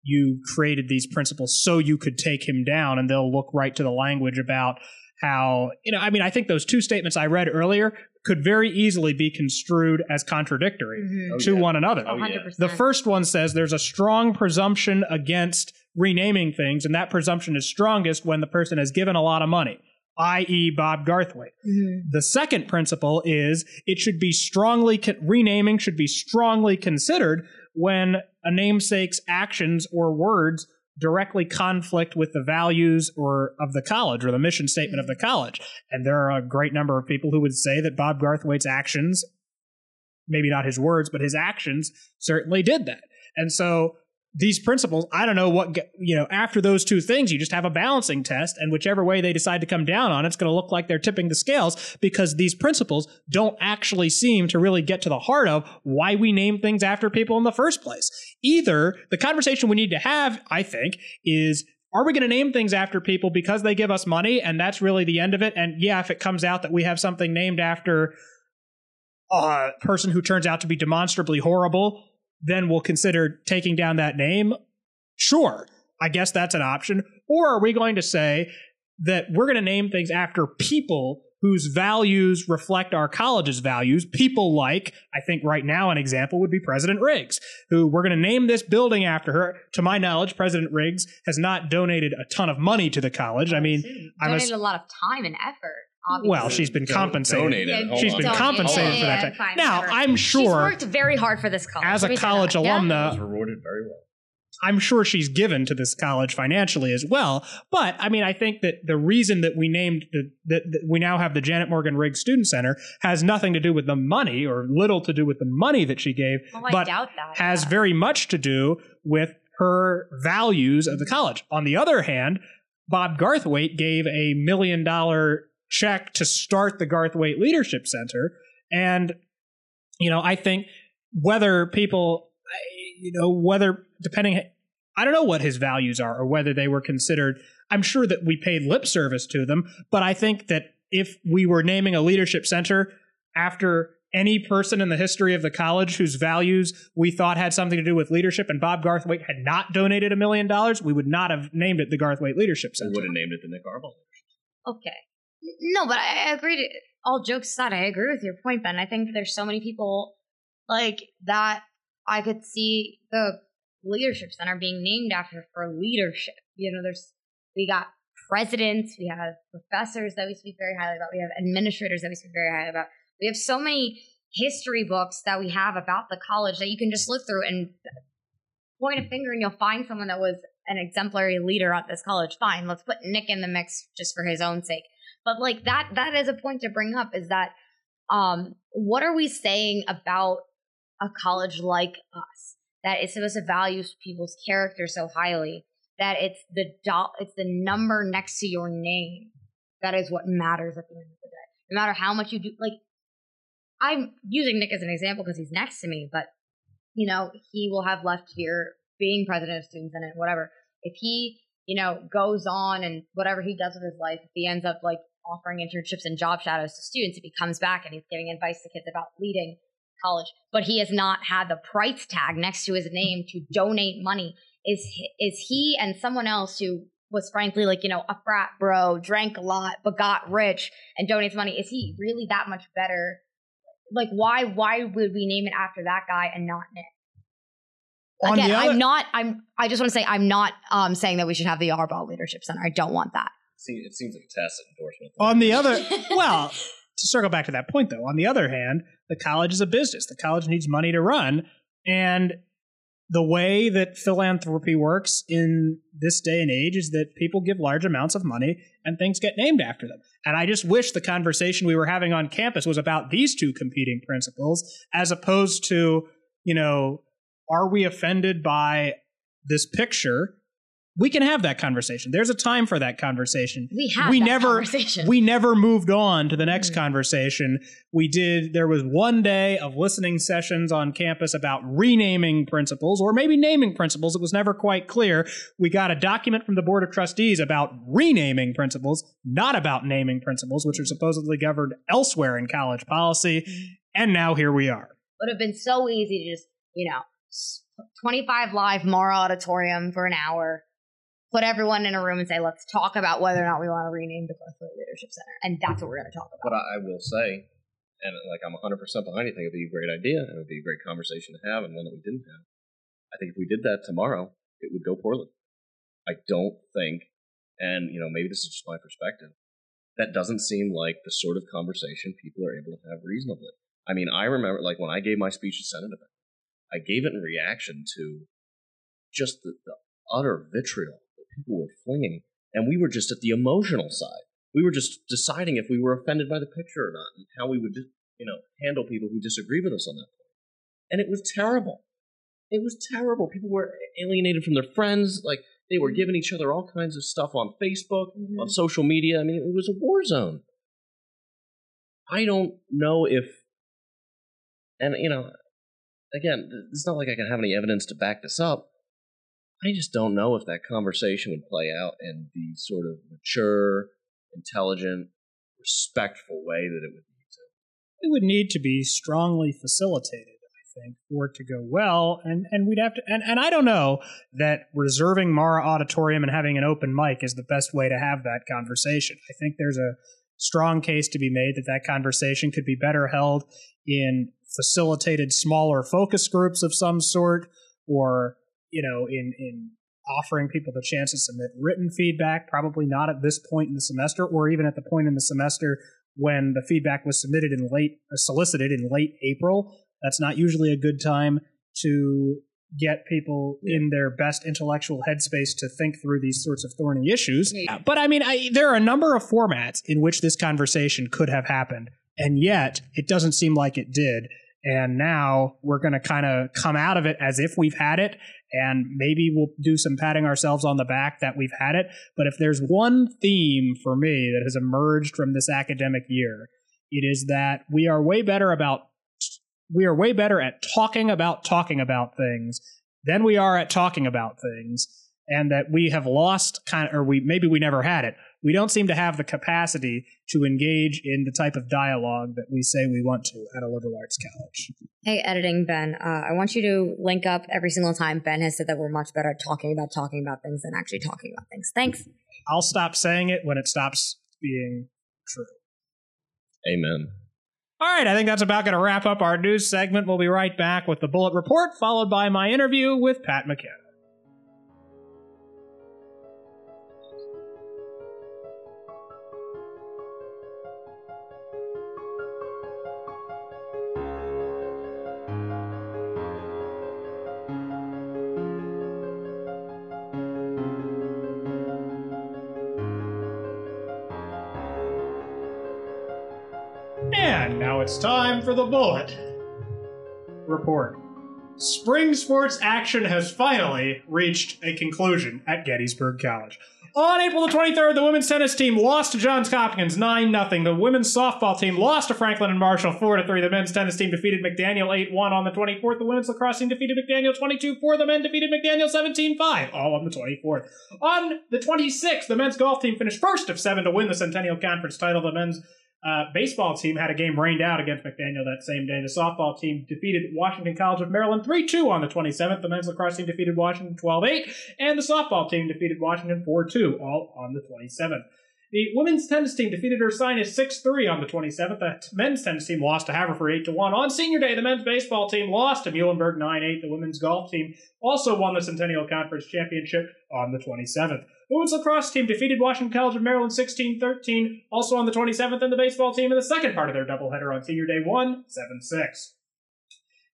you created these principles so you could take him down, and they'll look right to the language about how, you know, I mean, I think those two statements I read earlier could very easily be construed as contradictory mm-hmm. oh, to yeah. one another. Oh, yeah. The first one says there's a strong presumption against renaming things, and that presumption is strongest when the person has given a lot of money, that is. Bob Garthwaite. Mm-hmm. The second principle is it should be strongly, con- renaming should be strongly considered when a namesake's actions or words directly conflict with the values or of the college or the mission statement mm-hmm. of the college. And there are a great number of people who would say that Bob Garthwaite's actions, maybe not his words, but his actions certainly did that. And so these principles, I don't know what, you know, after those two things, you just have a balancing test, and whichever way they decide to come down on, it's going to look like they're tipping the scales, because these principles don't actually seem to really get to the heart of why we name things after people in the first place. Either the conversation we need to have, I think, is, are we going to name things after people because they give us money, and that's really the end of it? And yeah, if it comes out that we have something named after a person who turns out to be demonstrably horrible, then we'll consider taking down that name. Sure, I guess that's an option. Or are we going to say that we're going to name things after people whose values reflect our college's values? People like, I think right now an example would be President Riggs, who we're going to name this building after her. To my knowledge, President Riggs has not donated a ton of money to the college. I mean, I've donated a lot of time and effort. Obviously. Well, she's been compensated. Yeah, she's been compensated yeah, for that. Yeah, time. Now, never. I'm sure she's worked very hard for this college. As a college alumna, yeah. rewarded very well. I'm sure she's given to this college financially as well. But I mean, I think that the reason that we named the, that, that we now have the Janet Morgan Riggs Student Center has nothing to do with the money, or little to do with the money that she gave, well, but I doubt that, has yeah. very much to do with her values of the college. On the other hand, Bob Garthwaite gave a million dollar. check to start the Garthwaite Leadership Center. And, you know, I think whether people, you know, whether depending, I don't know what his values are or whether they were considered. I'm sure that we paid lip service to them, but I think that if we were naming a leadership center after any person in the history of the college whose values we thought had something to do with leadership, and Bob Garthwaite had not donated a million dollars, we would not have named it the Garthwaite Leadership Center. We would have named it the Nick Arbaugh. Okay. No, but I agree to, all jokes aside, I agree with your point, Ben. I think there's so many people like that I could see the leadership center being named after for leadership. You know, there's, we got presidents, we have professors that we speak very highly about, we have administrators that we speak very highly about. We have so many history books that we have about the college that you can just look through and point a finger and you'll find someone that was an exemplary leader at this college. Fine, let's put Nick in the mix just for his own sake. But like that, that is a point to bring up, is that um, what are we saying about a college like us, that it's supposed to value people's character so highly, that it's the do- it's the number next to your name that is what matters at the end of the day. No matter how much you do, like I'm using Nick as an example because he's next to me, but you know, he will have left here being president of Student Senate, whatever. If he, you know, goes on and whatever he does with his life, if he ends up like offering internships and job shadows to students, if he comes back and he's giving advice to kids about leading college, but he has not had the price tag next to his name to donate money, is is he and someone else who was frankly like, you know, a frat bro, drank a lot, but got rich and donates money, is he really that much better? Like, why why would we name it after that guy and not Nick? Again, other- I'm not, I'm, I just want to say, I'm not um, saying that we should have the Arbaugh Leadership Center. I don't want that. It seems like a tacit endorsement. On the other, well, to circle back to that point though, on the other hand, the college is a business. The college needs money to run. And the way that philanthropy works in this day and age is that people give large amounts of money and things get named after them. And I just wish the conversation we were having on campus was about these two competing principles, as opposed to, you know, are we offended by this picture? We can have that conversation. There's a time for that conversation. We have we that never, conversation. We never moved on to the next mm. conversation. We did. There was one day of listening sessions on campus about renaming principles, or maybe naming principles. It was never quite clear. We got a document from the Board of Trustees about renaming principles, not about naming principles, which are supposedly governed elsewhere in college policy. And now here we are. It would have been so easy to just, you know, twenty-five live Mara Auditorium for an hour. Put everyone in a room and say, let's talk about whether or not we want to rename the Garthwaite Leadership Center. And that's what we're going to talk about. But I will say, and like I'm one hundred percent behind it, I think it would be a great idea. It would be a great conversation to have, and one that we didn't have. I think if we did that tomorrow, it would go poorly. I don't think, and you know, maybe this is just my perspective, that doesn't seem like the sort of conversation people are able to have reasonably. I mean, I remember like when I gave my speech at Senate event, I gave it in reaction to just the, the utter vitriol people were flinging, and we were just at the emotional side. We were just deciding if we were offended by the picture or not, and how we would, you know, handle people who disagree with us on that point. And it was terrible. It was terrible. People were alienated from their friends. Like, they were giving each other all kinds of stuff on Facebook, mm-hmm. on social media. I mean, it was a war zone. I don't know if, and you know, again, it's not like I can have any evidence to back this up. I just don't know if that conversation would play out in the sort of mature, intelligent, respectful way that it would need to. It would need to be strongly facilitated, I think, for it to go well. And, and we'd have to, and, and I don't know that reserving Mara Auditorium and having an open mic is the best way to have that conversation. I think there's a strong case to be made that that conversation could be better held in facilitated smaller focus groups of some sort, or you know, in, in offering people the chance to submit written feedback, probably not at this point in the semester, or even at the point in the semester when the feedback was submitted in late, or solicited in late April. That's not usually a good time to get people in their best intellectual headspace to think through these sorts of thorny issues. Yeah. But I mean, I, there are a number of formats in which this conversation could have happened, and yet it doesn't seem like it did. And now we're going to kind of come out of it as if we've had it, and maybe we'll do some patting ourselves on the back that we've had it. But if there's one theme for me that has emerged from this academic year, it is that we are way better about we are way better at talking about talking about things than we are at talking about things, and that we have lost kind of, or we maybe we never had it. We don't seem to have the capacity to engage in the type of dialogue that we say we want to at a liberal arts college. Hey, editing Ben, uh, I want you to link up every single time Ben has said that we're much better at talking about talking about things than actually talking about things. Thanks. I'll stop saying it when it stops being true. Amen. All right, I think that's about going to wrap up our news segment. We'll be right back with the Bullet Report, followed by my interview with Pat McKenna. And now it's time for the bullet report. Spring sports action has finally reached a conclusion at Gettysburg College. On April the twenty-third, the women's tennis team lost to Johns Hopkins nine nothing. The women's softball team lost to Franklin and Marshall four to three. The men's tennis team defeated McDaniel eight one. On the twenty-fourth, the women's lacrosse team defeated McDaniel twenty-two four. The men defeated McDaniel seventeen five, all on the twenty-fourth. On the twenty-sixth, the men's golf team finished first of seven to win the Centennial Conference title. The men's Uh, baseball team had a game rained out against McDaniel that same day. The softball team defeated Washington College of Maryland three two on the twenty-seventh. The men's lacrosse team defeated Washington twelve eight, and the softball team defeated Washington four two, all on the twenty-seventh. The women's tennis team defeated Ursinus six three on the twenty-seventh. The men's tennis team lost to Haverford eight to one. On senior day, the men's baseball team lost to Muhlenberg nine eight. The women's golf team also won the Centennial Conference Championship on the twenty-seventh. The women's lacrosse team defeated Washington College of Maryland sixteen thirteen, also on the twenty-seventh, and the baseball team in the second part of their doubleheader on senior day won seven six.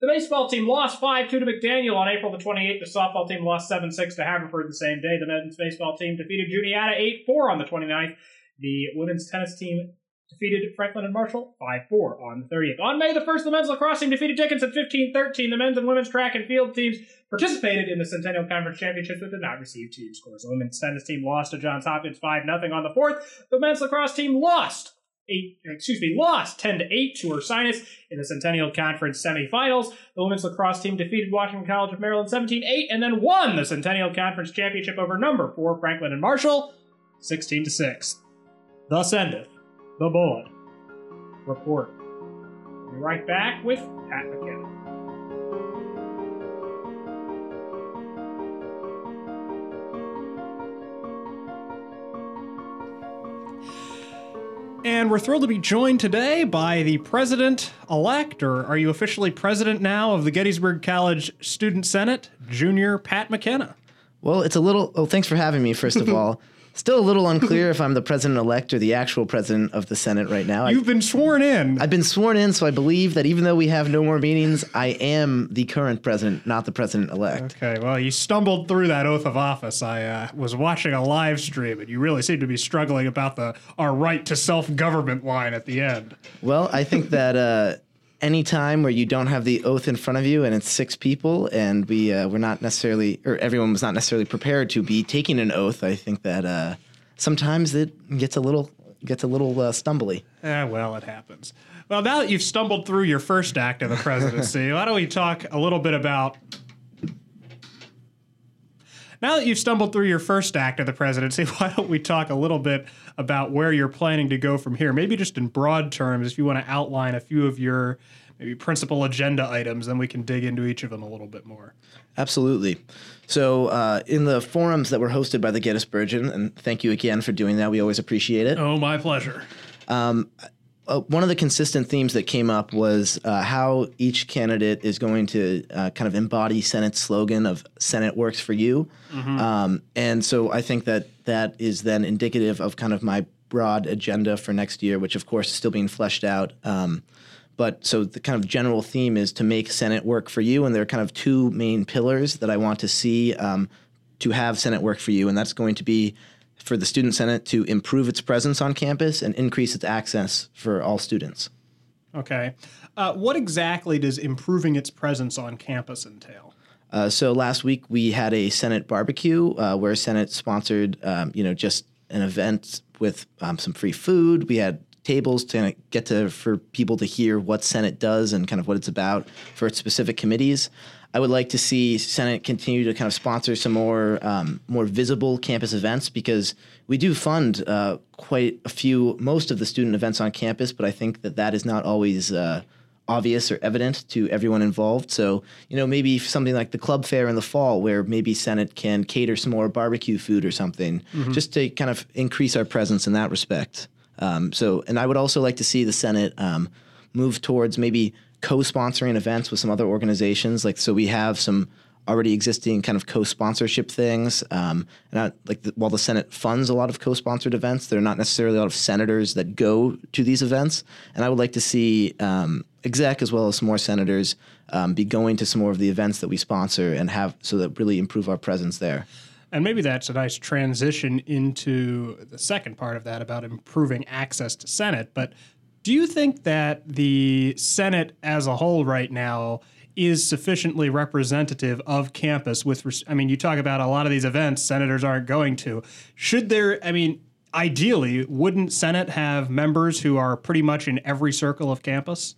The baseball team lost five two to McDaniel on April the twenty-eighth. The softball team lost seven six to Haverford the same day. The men's baseball team defeated Juniata eight four on the twenty-ninth. The women's tennis team defeated Franklin and Marshall five four on the thirtieth. On May the first, the men's lacrosse team defeated Dickinson fifteen thirteen. The men's and women's track and field teams participated in the Centennial Conference Championships but did not receive team scores. The women's tennis team lost to Johns Hopkins five nothing on the fourth. The men's lacrosse team lost Eight, excuse me, lost ten to eight to Ursinus in the Centennial Conference semifinals. The women's lacrosse team defeated Washington College of Maryland seventeen eight and then won the Centennial Conference Championship over number four Franklin and Marshall sixteen to six. Thus endeth the bullet report. We'll be right back with Pat McKenna. And we're thrilled to be joined today by the president-elect, or are you officially president now, of the Gettysburg College Student Senate, Junior Pat McKenna. Well, it's a little, oh, thanks for having me, first of all. Still a little unclear if I'm the president-elect or the actual president of the Senate right now. You've I've, been sworn in. I've been sworn in, so I believe that even though we have no more meetings, I am the current president, not the president-elect. Okay, well, you stumbled through that oath of office. I uh, was watching a live stream, and you really seem to be struggling about the our right to self-government line at the end. Well, I think that uh, any time where you don't have the oath in front of you and it's six people and we uh, were not necessarily, or everyone was not necessarily prepared to be taking an oath, I think that uh, sometimes it gets a little gets a little uh, stumbly. Eh, well, it happens. Well, now that you've stumbled through your first act of the presidency, why don't we talk a little bit about... Now that you've stumbled through your first act of the presidency, why don't we talk a little bit about where you're planning to go from here? Maybe just in broad terms, if you want to outline a few of your maybe principal agenda items, then we can dig into each of them a little bit more. Absolutely. So uh, in the forums that were hosted by the Gettysburgian, and thank you again for doing that. We always appreciate it. Oh, my pleasure. Um, uh, one of the consistent themes that came up was uh, how each candidate is going to uh, kind of embody Senate's slogan of Senate works for you. Mm-hmm. Um, and so I think that that is then indicative of kind of my broad agenda for next year, which, of course, is still being fleshed out. Um, but so the kind of general theme is to make Senate work for you. And there are kind of two main pillars that I want to see um, to have Senate work for you. And that's going to be for the Student Senate to improve its presence on campus and increase its access for all students. Okay. Uh, what exactly does improving its presence on campus entail? Uh, so last week we had a Senate barbecue uh, where Senate sponsored, um, you know, just an event with um, some free food. We had tables to get to for people to hear what Senate does and kind of what it's about for its specific committees. I would like to see Senate continue to kind of sponsor some more um, more visible campus events because we do fund uh, quite a few, most of the student events on campus, but I think that that is not always uh, obvious or evident to everyone involved. So, you know, maybe something like the club fair in the fall where maybe Senate can cater some more barbecue food or something, mm-hmm. just to kind of increase our presence in that respect. Um, so, and I would also like to see the Senate um, move towards maybe co-sponsoring events with some other organizations. Like, so we have some already existing kind of co-sponsorship things. Um, and I, like the, while the Senate funds a lot of co-sponsored events, there are not necessarily a lot of senators that go to these events. And I would like to see um, exec as well as some more senators um, be going to some more of the events that we sponsor and have so that really improve our presence there. And maybe that's a nice transition into the second part of that about improving access to Senate. But Do you think that the Senate as a whole right now is sufficiently representative of campus with, res I mean, you talk about a lot of these events senators aren't going to. Should there, I mean, ideally, wouldn't Senate have members who are pretty much in every circle of campus?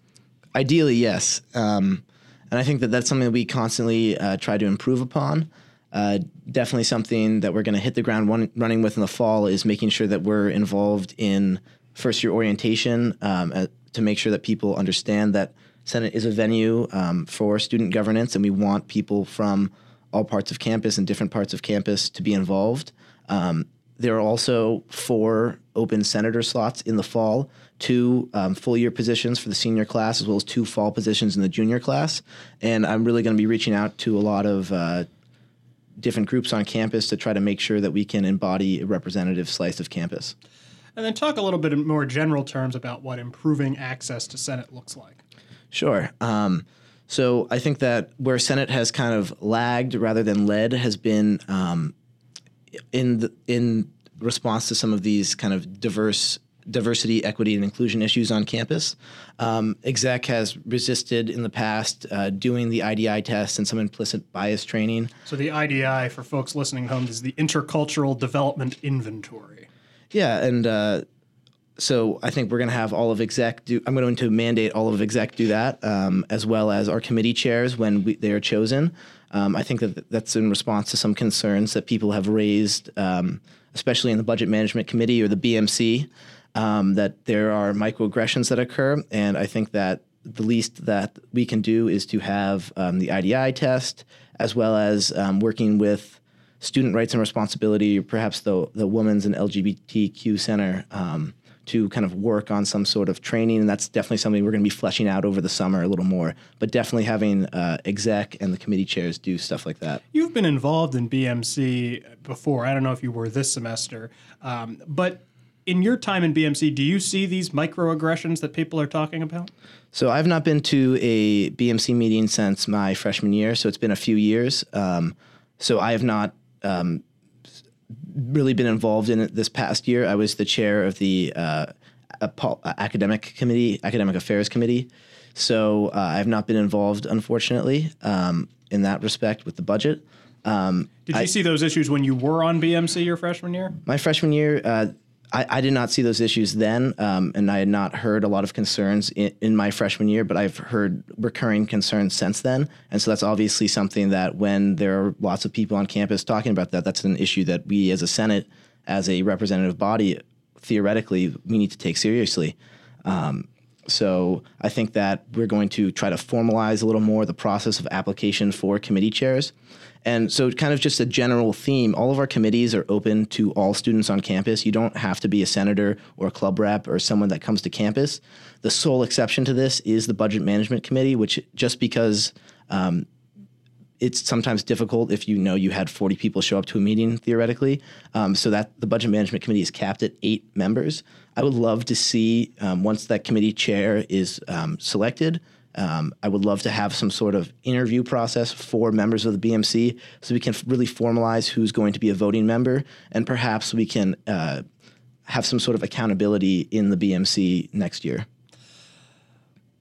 Ideally, yes. Um, and I think that that's something that we constantly uh, try to improve upon. Uh, definitely something that we're going to hit the ground one, running with in the fall is making sure that we're involved in first year orientation um, uh, to make sure that people understand that Senate is a venue um, for student governance, and we want people from all parts of campus and different parts of campus to be involved. Um, there are also four open senator slots in the fall, two um, full year positions for the senior class, as well as two fall positions in the junior class. And I'm really going to be reaching out to a lot of uh, different groups on campus to try to make sure that we can embody a representative slice of campus. And then talk a little bit in more general terms about what improving access to Senate looks like. Sure. Um, so I think that where Senate has kind of lagged rather than led has been um, in the, in response to some of these kind of diverse diversity, equity, and inclusion issues on campus. Um, exec has resisted in the past uh, doing the I D I test and some implicit bias training. So the I D I, for folks listening home, is the Intercultural Development Inventory. Yeah, and uh, so I think we're going to have all of exec do, I'm going to mandate all of exec do that, um, as well as our committee chairs when we, they are chosen. Um, I think that that's in response to some concerns that people have raised, um, especially in the Budget Management Committee or the B M C, um, that there are microaggressions that occur. And I think that the least that we can do is to have um, the I D I test, as well as um, working with student rights and responsibility, perhaps the, the Women's and L G B T Q Center, um, to kind of work on some sort of training. And that's definitely something we're going to be fleshing out over the summer a little more, but definitely having uh, exec and the committee chairs do stuff like that. You've been involved in B M C before. I don't know if you were this semester, um, but in your time in B M C, do you see these microaggressions that people are talking about? So I've not been to a B M C meeting since my freshman year, so it's been a few years. Um, so I have not um, really been involved in it this past year. I was the chair of the uh, academic committee, academic affairs committee. So uh, I've not been involved, unfortunately, um, in that respect with the budget. Um, did you I, see those issues when you were on B M C your freshman year? My freshman year, uh, I, I did not see those issues then. Um, and I had not heard a lot of concerns in, in my freshman year, but I've heard recurring concerns since then. And so that's obviously something that when there are lots of people on campus talking about that, that's an issue that we as a Senate, as a representative body, theoretically, we need to take seriously. Um, so I think that we're going to try to formalize a little more the process of application for committee chairs. And so kind of just a general theme, all of our committees are open to all students on campus. You don't have to be a senator or a club rep or someone that comes to campus. The sole exception to this is the Budget Management Committee, which just because um, it's sometimes difficult if you know you had forty people show up to a meeting theoretically. Um, so that the Budget Management Committee is capped at eight members. I would love to see um, once that committee chair is um, selected, Um, I would love to have some sort of interview process for members of the B M C so we can really formalize who's going to be a voting member, and perhaps we can uh, have some sort of accountability in the B M C next year.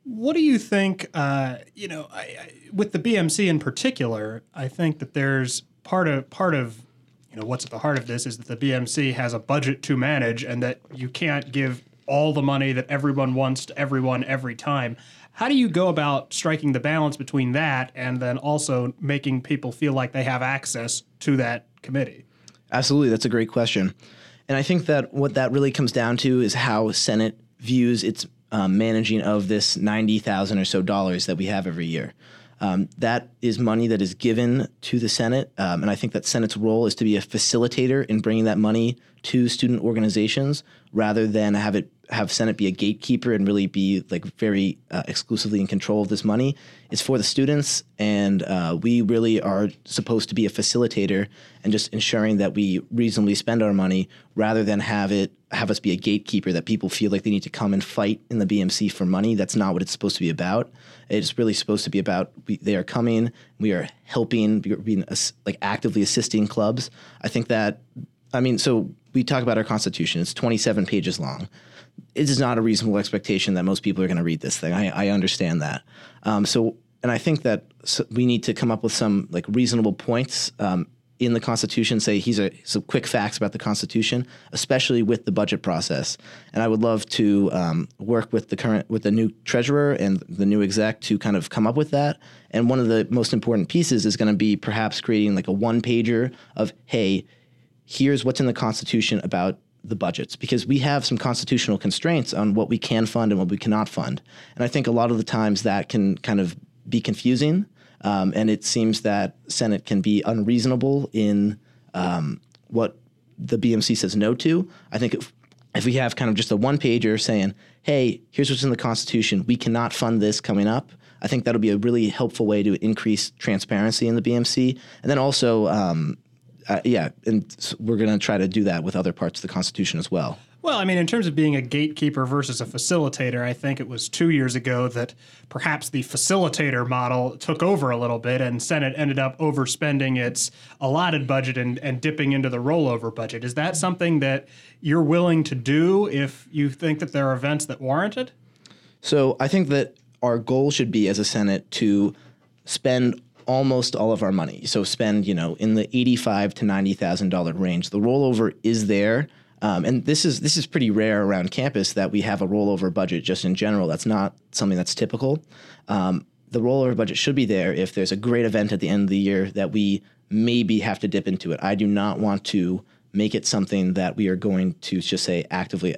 What do you think, uh, you know, I, I, with the B M C in particular, I think that there's part of, part of you know, what's at the heart of this is that the B M C has a budget to manage and that you can't give all the money that everyone wants to everyone every time. How do you go about striking the balance between that and then also making people feel like they have access to that committee? Absolutely. That's a great question. And I think that what that really comes down to is how Senate views its um, managing of this ninety thousand or so dollars that we have every year. Um, that is money that is given to the Senate. Um, and I think that Senate's role is to be a facilitator in bringing that money to student organizations rather than have it have Senate be a gatekeeper and really be like very uh, exclusively in control of this money. It's for the students, and uh, we really are supposed to be a facilitator and just ensuring that we reasonably spend our money rather than have it have us be a gatekeeper that people feel like they need to come and fight in the B M C for money. That's not what it's supposed to be about. It's really supposed to be about we, they are coming, we are helping, being like actively assisting clubs. I think that, I mean, so we talk about our Constitution. It's twenty-seven pages long. it is not a reasonable expectation that most people are going to read this thing. I, I understand that. Um, so, and I think that so we need to come up with some like reasonable points um, in the Constitution, say he's a, some quick facts about the Constitution, especially with the budget process. And I would love to um, work with the current, with the new treasurer and the new exec to kind of come up with that. And one of the most important pieces is going to be perhaps creating like a one pager of, hey, here's what's in the Constitution about the budgets, because we have some constitutional constraints on what we can fund and what we cannot fund. And I think a lot of the times that can kind of be confusing. Um, and it seems that Senate can be unreasonable in um, what the B M C says no to. I think if, if we have kind of just a one-pager saying, hey, here's what's in the Constitution, we cannot fund this coming up, I think that'll be a really helpful way to increase transparency in the B M C. And then also, um, uh, yeah, and we're going to try to do that with other parts of the Constitution as well. Well, I mean, in terms of being a gatekeeper versus a facilitator, I think it was two years ago that perhaps the facilitator model took over a little bit and Senate ended up overspending its allotted budget and, and dipping into the rollover budget. Is that something that you're willing to do if you think that there are events that warrant it? So I think that our goal should be as a Senate to spend almost all of our money. So spend, you know, in the eighty-five thousand to ninety thousand dollars range. The rollover is there. Um, and this is this is pretty rare around campus that we have a rollover budget just in general. That's not something that's typical. Um, the rollover budget should be there if there's a great event at the end of the year that we maybe have to dip into it. I do not want to make it something that we are going to just say actively,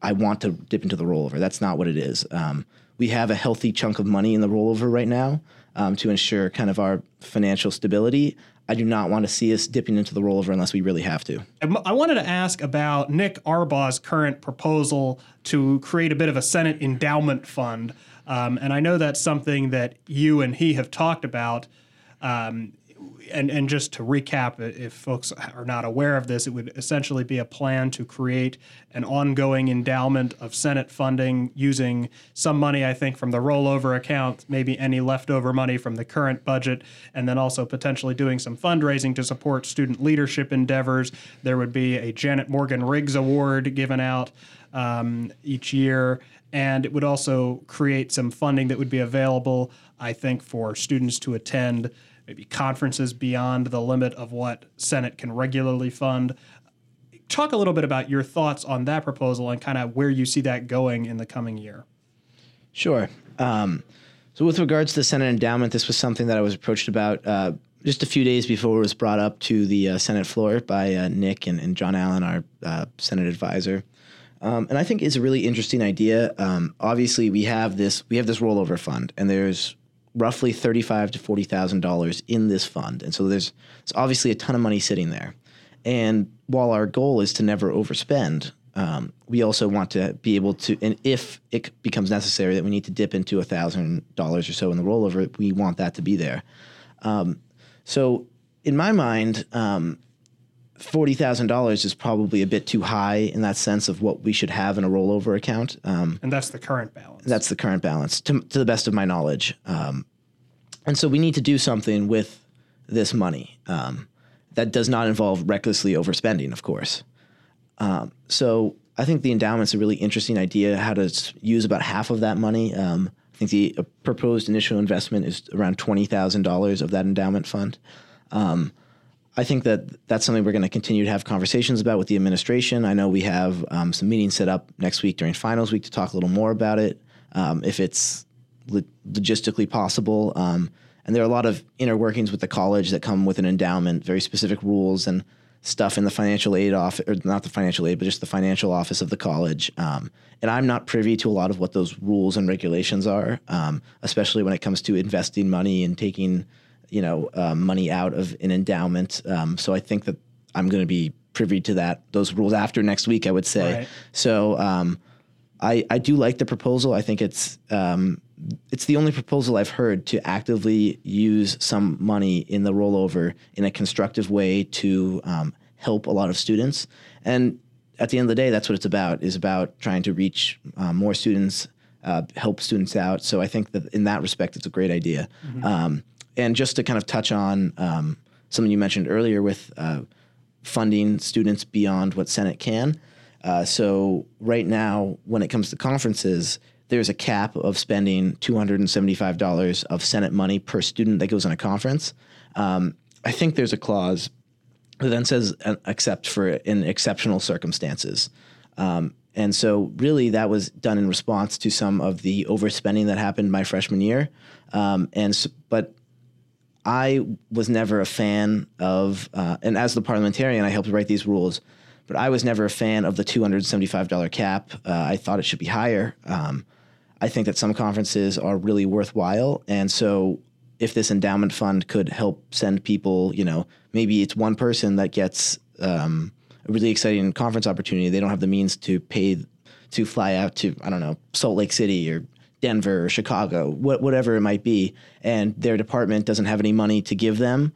I want to dip into the rollover. That's not what it is. Um, we have a healthy chunk of money in the rollover right now um, to ensure kind of our financial stability. I do not want to see us dipping into the rollover unless we really have to. I wanted to ask about Nick Arbaugh's current proposal to create a bit of a Senate endowment fund. Um, and I know that's something that you and he have talked about. Um, and, and just to recap, if folks are not aware of this, it would essentially be a plan to create an ongoing endowment of Senate funding using some money, I think, from the rollover account, maybe any leftover money from the current budget, and then also potentially doing some fundraising to support student leadership endeavors. There would be a Janet Morgan Riggs Award given out um, each year. And it would also create some funding that would be available, I think, for students to attend maybe conferences beyond the limit of what Senate can regularly fund. Talk a little bit about your thoughts on that proposal and kind of where you see that going in the coming year. Sure. Um, so with regards to the Senate endowment, this was something that I was approached about uh, just a few days before it was brought up to the uh, Senate floor by uh, Nick and, and John Allen, our uh, Senate advisor. Um, and I think it's a really interesting idea. Um, obviously, we have this we have this rollover fund, and there's roughly thirty-five thousand to forty thousand dollars in this fund. And so there's, there's obviously a ton of money sitting there. And while our goal is to never overspend, um, we also want to be able to, and if it becomes necessary that we need to dip into one thousand dollars or so in the rollover, we want that to be there. Um, so in my mind, um, forty thousand dollars is probably a bit too high in that sense of what we should have in a rollover account. Um, and that's the current balance. That's the current balance, to, to the best of my knowledge. Um, and so we need to do something with this money um, that does not involve recklessly overspending, of course. Um, so I think the endowment's a really interesting idea, how to use about half of that money. Um, I think the proposed initial investment is around twenty thousand dollars of that endowment fund. Um I think that that's something we're going to continue to have conversations about with the administration. I know we have um, some meetings set up next week during finals week to talk a little more about it, um, if it's lo- logistically possible. Um, and there are a lot of inner workings with the college that come with an endowment, very specific rules and stuff in the financial aid office, or not the financial aid, but just the financial office of the college. Um, and I'm not privy to a lot of what those rules and regulations are, um, especially when it comes to investing money and taking you know, uh, money out of an endowment. Um, so I think that I'm going to be privy to that, those rules after next week, I would say. Right. So um, I, I do like the proposal. I think it's, um, it's the only proposal I've heard to actively use some money in the rollover in a constructive way to um, help a lot of students. And at the end of the day, that's what it's about, is about trying to reach uh, more students, uh, help students out. So I think that in that respect, it's a great idea. Mm-hmm. Um, And just to kind of touch on um, something you mentioned earlier with uh, funding students beyond what Senate can, Uh, so right now, when it comes to conferences, there's a cap of spending two hundred seventy-five dollars of Senate money per student that goes on a conference. Um, I think there's a clause that then says, uh, except for in exceptional circumstances. Um, and so really that was done in response to some of the overspending that happened my freshman year. Um, and so, but I was never a fan of, uh, and as the parliamentarian, I helped write these rules, but I was never a fan of the two hundred seventy-five dollars cap. Uh, I thought it should be higher. Um, I think that some conferences are really worthwhile. And so if this endowment fund could help send people, you know, maybe it's one person that gets um, a really exciting conference opportunity. They don't have the means to pay, to fly out to, I don't know, Salt Lake City or Denver or Chicago, wh- whatever it might be. And their department doesn't have any money to give them.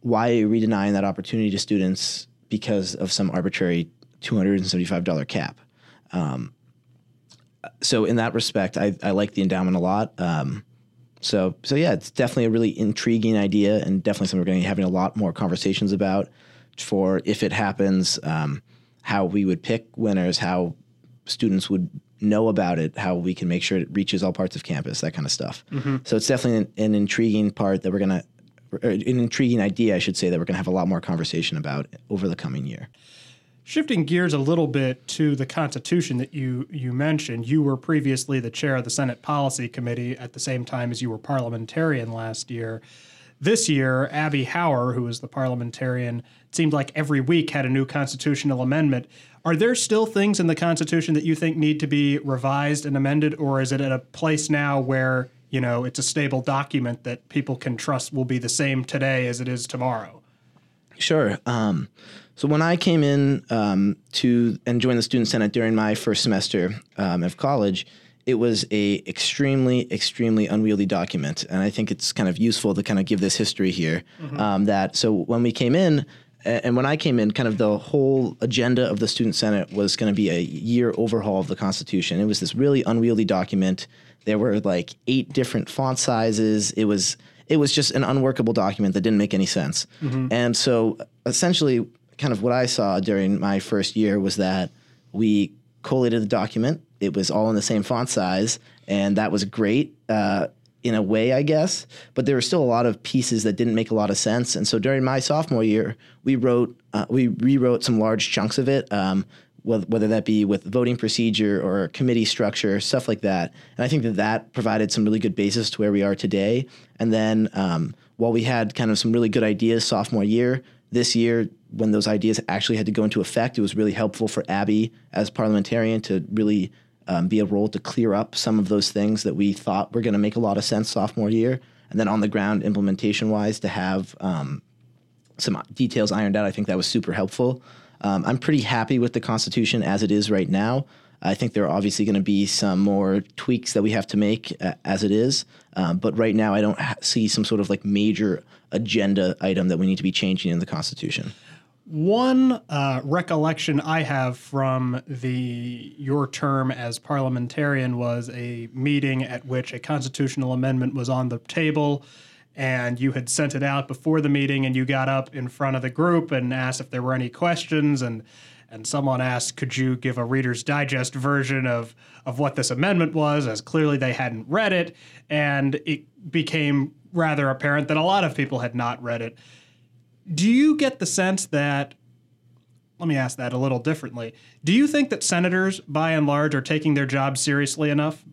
Why are you redenying that opportunity to students because of some arbitrary two hundred seventy-five dollars cap? Um, so in that respect, I, I like the endowment a lot. Um, so, so yeah, it's definitely a really intriguing idea and definitely something we're going to be having a lot more conversations about for if it happens, um, how we would pick winners, how students would know about it, how we can make sure it reaches all parts of campus, that kind of stuff. Mm-hmm. So it's definitely an, an intriguing part that we're going to, an intriguing idea, I should say, that we're going to have a lot more conversation about over the coming year. Shifting gears a little bit to the Constitution that you you mentioned, you were previously the chair of the Senate Policy Committee at the same time as you were parliamentarian last year. This year, Abby Hauer, who was the parliamentarian, it seemed like every week had a new constitutional amendment. Are there still things in the Constitution that you think need to be revised and amended, or is it at a place now where, you know, it's a stable document that people can trust will be the same today as it is tomorrow? Sure. Um, so when I came in um, to and joined the Student Senate during my first semester um, of college, it was a extremely, extremely unwieldy document. And I think it's kind of useful to kind of give this history here. Mm-hmm. Um, that so when we came in, and when I came in, kind of the whole agenda of the Student Senate was going to be a year overhaul of the Constitution. It was this really unwieldy document. There were like eight different font sizes. It was it was just an unworkable document that didn't make any sense. Mm-hmm. And so essentially kind of what I saw during my first year was that we collated the document. It was all in the same font size, and that was great uh, in a way, I guess. But there were still a lot of pieces that didn't make a lot of sense. And so during my sophomore year, we wrote uh, we rewrote some large chunks of it, um, whether that be with voting procedure or committee structure, stuff like that. And I think that that provided some really good basis to where we are today. And then um, while we had kind of some really good ideas sophomore year, this year, when those ideas actually had to go into effect, it was really helpful for Abby as parliamentarian to really um, be a role to clear up some of those things that we thought were going to make a lot of sense sophomore year. And then on the ground, implementation-wise, to have um, some details ironed out, I think that was super helpful. Um, I'm pretty happy with the Constitution as it is right now. I think there are obviously going to be some more tweaks that we have to make uh, as it is. Um, but right now, I don't ha- see some sort of like major agenda item that we need to be changing in the Constitution. One uh, recollection I have from the your term as parliamentarian was a meeting at which a constitutional amendment was on the table. And you had sent it out before the meeting, and you got up in front of the group and asked if there were any questions. And and someone asked, could you give a Reader's Digest version of, of what this amendment was, as clearly they hadn't read it. And it became rather apparent that a lot of people had not read it. Do you get the sense that, let me ask that a little differently, do you think that senators, by and large, are taking their job seriously enough?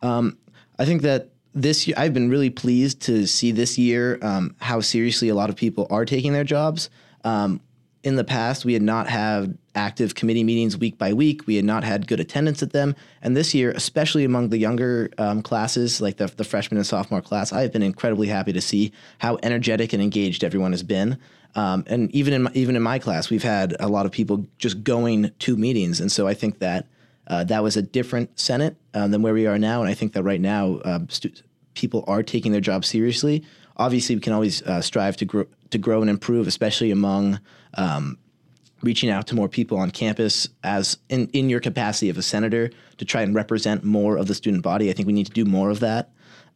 Um, I think that This year, I've been really pleased to see this year um, how seriously a lot of people are taking their jobs. Um, in the past, we had not had active committee meetings week by week. We had not had good attendance at them. And this year, especially among the younger um, classes, like the, the freshman and sophomore class, I've been incredibly happy to see how energetic and engaged everyone has been. Um, and even in my, even in my class, we've had a lot of people just going to meetings. And so I think that Uh, that was a different Senate um, than where we are now. And I think that right now uh, stu- people are taking their job seriously. Obviously, we can always uh, strive to grow, to grow and improve, especially among um, reaching out to more people on campus as in, in your capacity of a senator to try and represent more of the student body. I think we need to do more of that,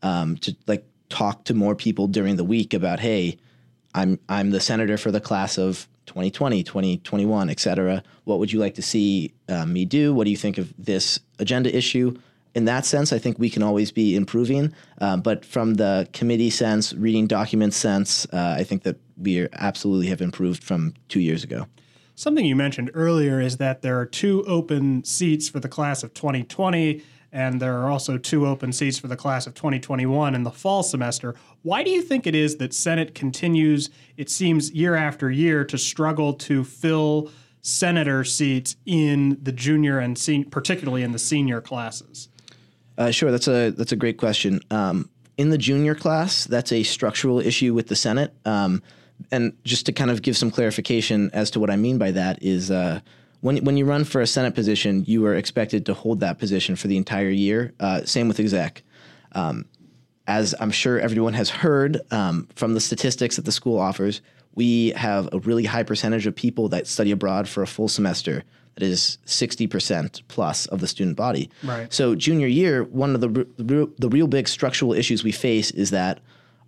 um, to like talk to more people during the week about, hey, I'm I'm the senator for the class of twenty twenty, twenty twenty-one, et cetera. What would you like to see uh, me do? What do you think of this agenda issue? In that sense, I think we can always be improving. Uh, but from the committee sense, reading document sense, uh, I think that we are absolutely have improved from two years ago. Something you mentioned earlier is that there are two open seats for the class of twenty twenty, and there are also two open seats for the class of twenty twenty-one in the fall semester. Why do you think it is that Senate continues, it seems year after year, to struggle to fill senator seats in the junior and se- particularly in the senior classes? Uh, sure, that's a that's a great question. Um, in the junior class, that's a structural issue with the Senate. Um, and just to kind of give some clarification as to what I mean by that is uh, when when you run for a Senate position, you are expected to hold that position for the entire year. Uh, same with exec. Um, as I'm sure everyone has heard um, from the statistics that the school offers, we have a really high percentage of people that study abroad for a full semester. That is sixty percent plus of the student body. Right. So junior year, one of the r- r- the real big structural issues we face is that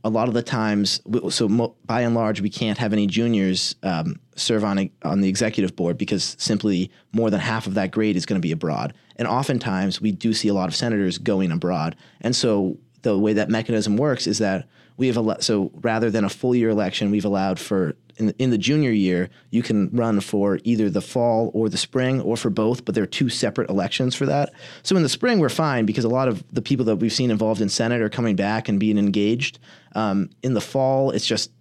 a lot of the times, we, so mo- by and large, we can't have any juniors um, serve on a, on the executive board because simply more than half of that grade is going to be abroad. And oftentimes, we do see a lot of senators going abroad. And so the way that mechanism works is that we have ele- so rather than a full year election, we've allowed for in, in the junior year, you can run for either the fall or the spring or for both, but there are two separate elections for that. So in the spring, we're fine because a lot of the people that we've seen involved in Senate are coming back and being engaged. Um, in the fall, it's just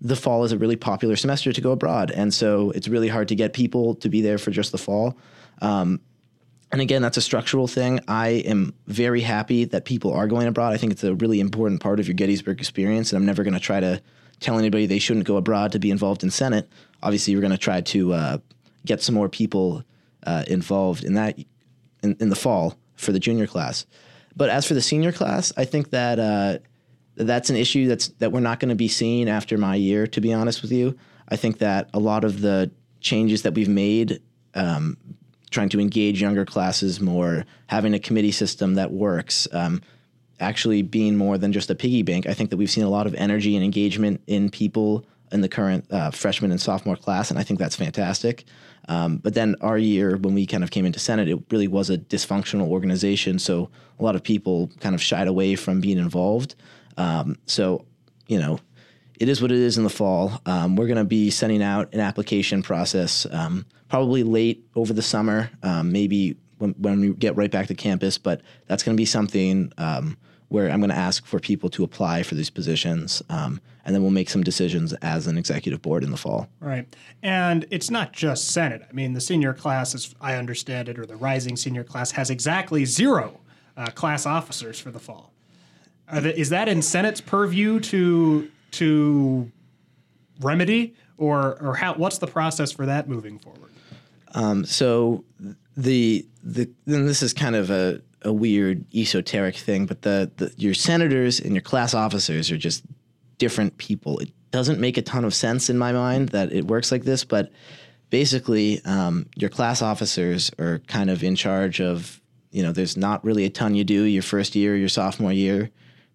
the fall is a really popular semester to go abroad. And so it's really hard to get people to be there for just the fall. Um, And again, that's a structural thing. I am very happy that people are going abroad. I think it's a really important part of your Gettysburg experience, and I'm never going to try to tell anybody they shouldn't go abroad to be involved in Senate. Obviously, we're going to try to uh, get some more people uh, involved in that in, in the fall for the junior class. But as for the senior class, I think that uh, that's an issue that's that we're not going to be seeing after my year, to be honest with you. I think that a lot of the changes that we've made um, – trying to engage younger classes more, having a committee system that works, um, actually being more than just a piggy bank. I think that we've seen a lot of energy and engagement in people in the current uh, freshman and sophomore class, and I think that's fantastic. Um, but then our year, when we kind of came into Senate, it really was a dysfunctional organization, so a lot of people kind of shied away from being involved. Um, so, you know, it is what it is in the fall. Um, we're going to be sending out an application process um, probably late over the summer, um, maybe when, when we get right back to campus. But that's going to be something um, where I'm going to ask for people to apply for these positions. Um, and then we'll make some decisions as an executive board in the fall. Right. And it's not just Senate. I mean, the senior class, as I understand it, or the rising senior class, has exactly zero uh, class officers for the fall. Are the, is that in Senate's purview to... to remedy, or or how? What's the process for that moving forward? Um, so the the then this is kind of a, a weird esoteric thing, but the, the your senators and your class officers are just different people. It doesn't make a ton of sense in my mind that it works like this, but basically um, your class officers are kind of in charge of, you know, there's not really a ton you do your first year, your sophomore year.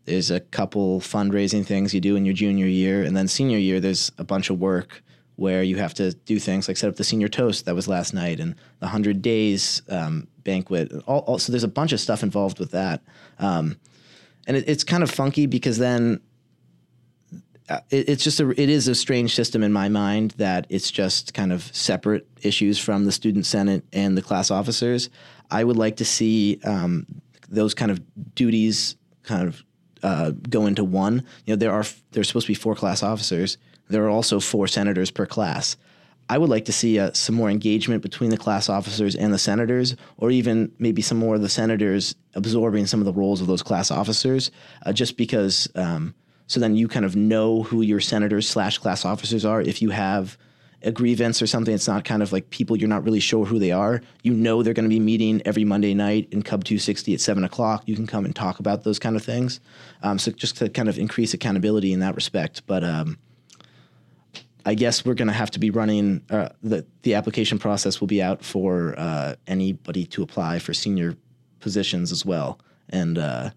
There's a couple fundraising things you do in your junior year. And then senior year, there's a bunch of work where you have to do things like set up the senior toast that was last night and the one hundred days um, banquet. All, all, so there's a bunch of stuff involved with that. Um, and it, it's kind of funky because then it, it's just a, it is a strange system in my mind that it's just kind of separate issues from the student senate and the class officers. I would like to see um, those kind of duties kind of Uh, go into one. You know, there are there's supposed to be four class officers. There are also four senators per class. I would like to see uh, some more engagement between the class officers and the senators, or even maybe some more of the senators absorbing some of the roles of those class officers, uh, just because um, so then you kind of know who your senators slash class officers are. If you have a grievance or something, it's not kind of like people you're not really sure who they are. You know they're going to be meeting every Monday night in Cub two sixty at seven o'clock. You can come and talk about those kind of things. Um, so just to kind of increase accountability in that respect. But um, I guess we're going to have to be running uh, – the, the application process will be out for uh, anybody to apply for senior positions as well. And uh,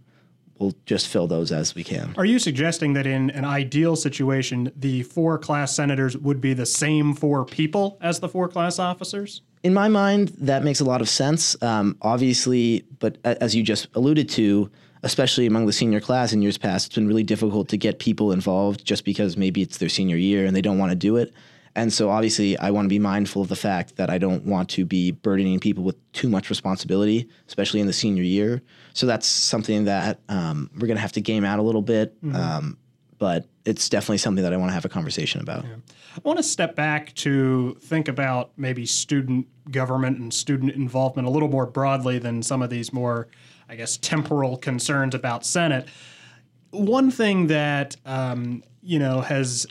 we'll just fill those as we can. Are you suggesting that in an ideal situation, the four class senators would be the same four people as the four class officers? In my mind, that makes a lot of sense, um, obviously, but as you just alluded to, especially among the senior class in years past, it's been really difficult to get people involved just because maybe it's their senior year and they don't want to do it. And so obviously I want to be mindful of the fact that I don't want to be burdening people with too much responsibility, especially in the senior year. So that's something that um, we're going to have to game out a little bit. Mm-hmm. Um, but it's definitely something that I want to have a conversation about. Yeah. I want to step back to think about maybe student government and student involvement a little more broadly than some of these more, I guess, temporal concerns about Senate. One thing that, um, you know, has...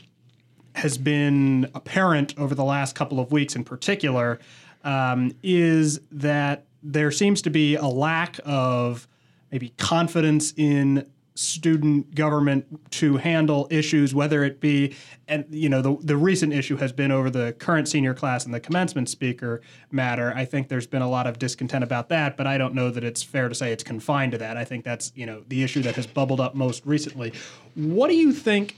has been apparent over the last couple of weeks in particular, um, is that there seems to be a lack of maybe confidence in student government to handle issues, whether it be, and you know, the, the recent issue has been over the current senior class and the commencement speaker matter. I think there's been a lot of discontent about that, but I don't know that it's fair to say it's confined to that. I think that's, you know, the issue that has bubbled up most recently. What do you think,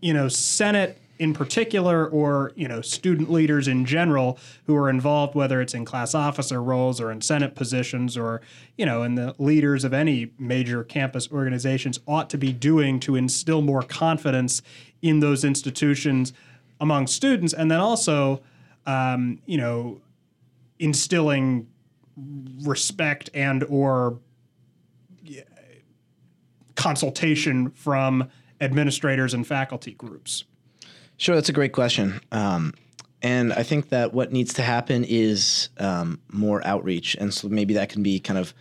you know, Senate in particular, or, you know, student leaders in general who are involved, whether it's in class officer roles or in Senate positions or, you know, in the leaders of any major campus organizations, ought to be doing to instill more confidence in those institutions among students? And then also, um, you know, instilling respect and or consultation from administrators and faculty groups. Sure, that's a great question. Um, and I think that what needs to happen is um, more outreach. And so maybe that can be kind of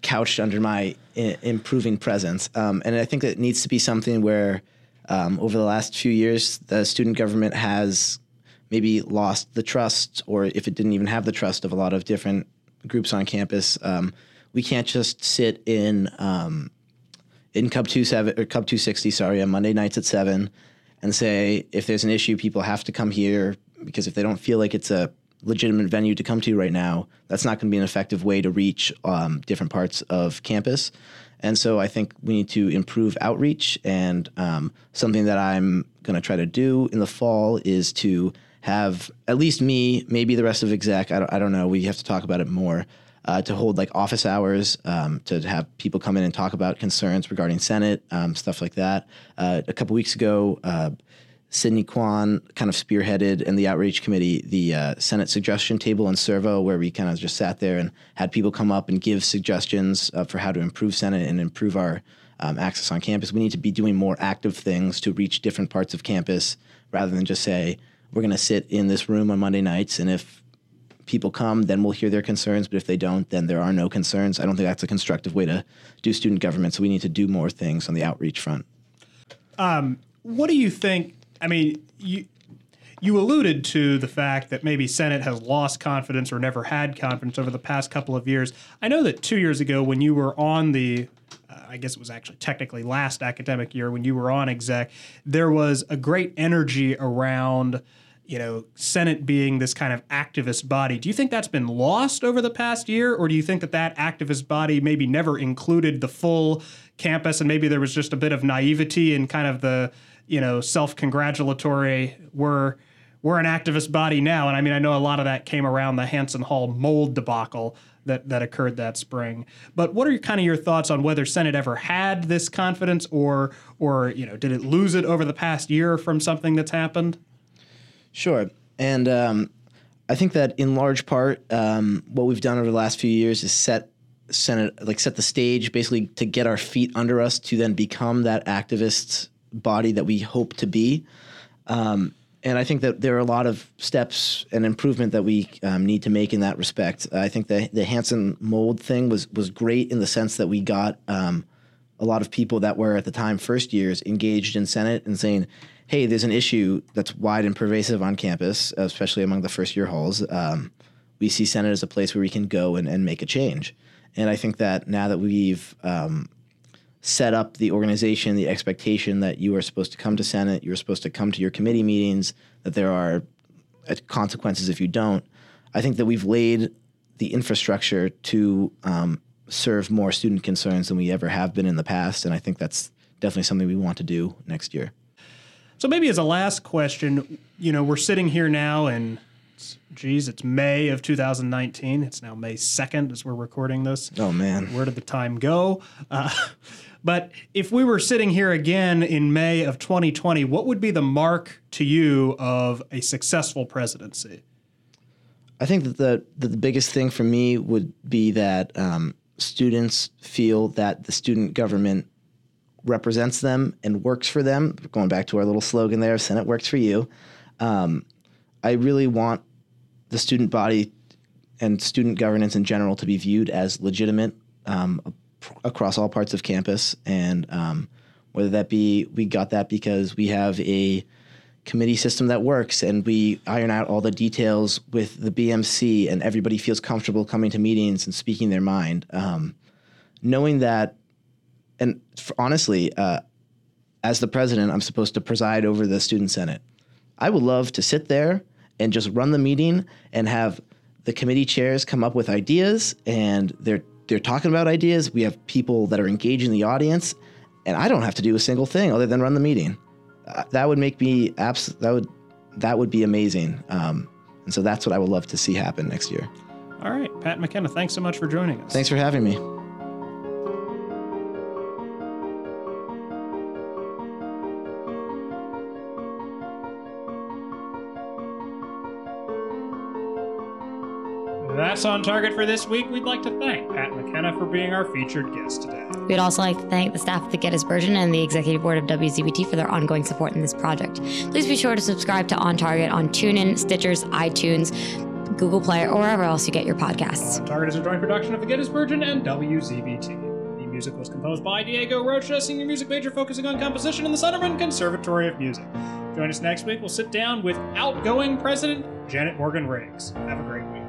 couched under my I- improving presence. Um, and I think that it needs to be something where um, over the last few years, the student government has maybe lost the trust, or if it didn't even have the trust of a lot of different groups on campus. Um, we can't just sit in um, in Cub twenty-seven or Cub two sixty, sorry, on Monday nights at seven and say, if there's an issue, people have to come here, because if they don't feel like it's a legitimate venue to come to right now, that's not going to be an effective way to reach um, different parts of campus. And so I think we need to improve outreach. And um, something that I'm going to try to do in the fall is to have at least me, maybe the rest of exec, I don't, I don't know, we have to talk about it more, uh, to hold like office hours, um, to have people come in and talk about concerns regarding Senate, um, stuff like that. Uh, a couple weeks ago, uh, Sydney Kwan kind of spearheaded in the outreach committee the uh, Senate suggestion table and servo, where we kind of just sat there and had people come up and give suggestions uh, for how to improve Senate and improve our um, access on campus. We need to be doing more active things to reach different parts of campus, rather than just say, we're going to sit in this room on Monday nights, and if people come, then we'll hear their concerns, but if they don't, then there are no concerns. I don't think that's a constructive way to do student government, so we need to do more things on the outreach front. Um, what do you think, I mean, you you alluded to the fact that maybe Senate has lost confidence or never had confidence over the past couple of years. I know that two years ago when you were on the, uh, I guess it was actually technically last academic year when you were on exec, there was a great energy around, you know, Senate being this kind of activist body. Do you think that's been lost over the past year, or do you think that that activist body maybe never included the full campus, and maybe there was just a bit of naivety and kind of the, you know, self-congratulatory, we're, we're an activist body now? And I mean, I know a lot of that came around the Hanson Hall mold debacle that, that occurred that spring. But what are your, kind of your thoughts on whether Senate ever had this confidence, or, or, you know, did it lose it over the past year from something that's happened? Sure. And um, I think that in large part, um, what we've done over the last few years is set Senate, like set the stage basically to get our feet under us to then become that activist body that we hope to be. Um, and I think that there are a lot of steps and improvement that we um, need to make in that respect. I think the, the Hanson mold thing was, was great in the sense that we got um, a lot of people that were at the time first years engaged in Senate and saying, hey, there's an issue that's wide and pervasive on campus, especially among the first year halls. Um, we see Senate as a place where we can go and, and make a change. And I think that now that we've um, set up the organization, the expectation that you are supposed to come to Senate, you're supposed to come to your committee meetings, that there are consequences if you don't, I think that we've laid the infrastructure to um, serve more student concerns than we ever have been in the past. And I think that's definitely something we want to do next year. So maybe as a last question, you know, we're sitting here now and it's, geez, it's May of two thousand nineteen. It's now May second as we're recording this. Oh, man. Where did the time go? Uh, but if we were sitting here again in May of twenty twenty, what would be the mark to you of a successful presidency? I think that the, that the biggest thing for me would be that um, students feel that the student government represents them and works for them. Going back to our little slogan there, Senate works for you. Um, I really want the student body and student governance in general to be viewed as legitimate um, across all parts of campus. And um, whether that be, we got that because we have a committee system that works and we iron out all the details with the B M C and everybody feels comfortable coming to meetings and speaking their mind. Um, knowing that, and f- honestly, uh, as the president, I'm supposed to preside over the Student Senate. I would love to sit there and just run the meeting and have the committee chairs come up with ideas and they're, they're talking about ideas. We have people that are engaging the audience and I don't have to do a single thing other than run the meeting. That would make me abs- that would that would be amazing. Um, and so that's what I would love to see happen next year. All right, Pat McKenna, thanks so much for joining us. Thanks for having me. That's On Target for this week. We'd like to thank Pat McKenna for being our featured guest today. We'd also like to thank the staff of the Gettysburgian and the Executive Board of W Z B T for their ongoing support in this project. Please be sure to subscribe to On Target on TuneIn, Stitchers, iTunes, Google Play, or wherever else you get your podcasts. On Target is a joint production of the Gettysburgian and W Z B T. The music was composed by Diego Rocha, senior music major focusing on composition in the Sunderman Conservatory of Music. Join us next week. We'll sit down with outgoing President Janet Morgan Riggs. Have a great week.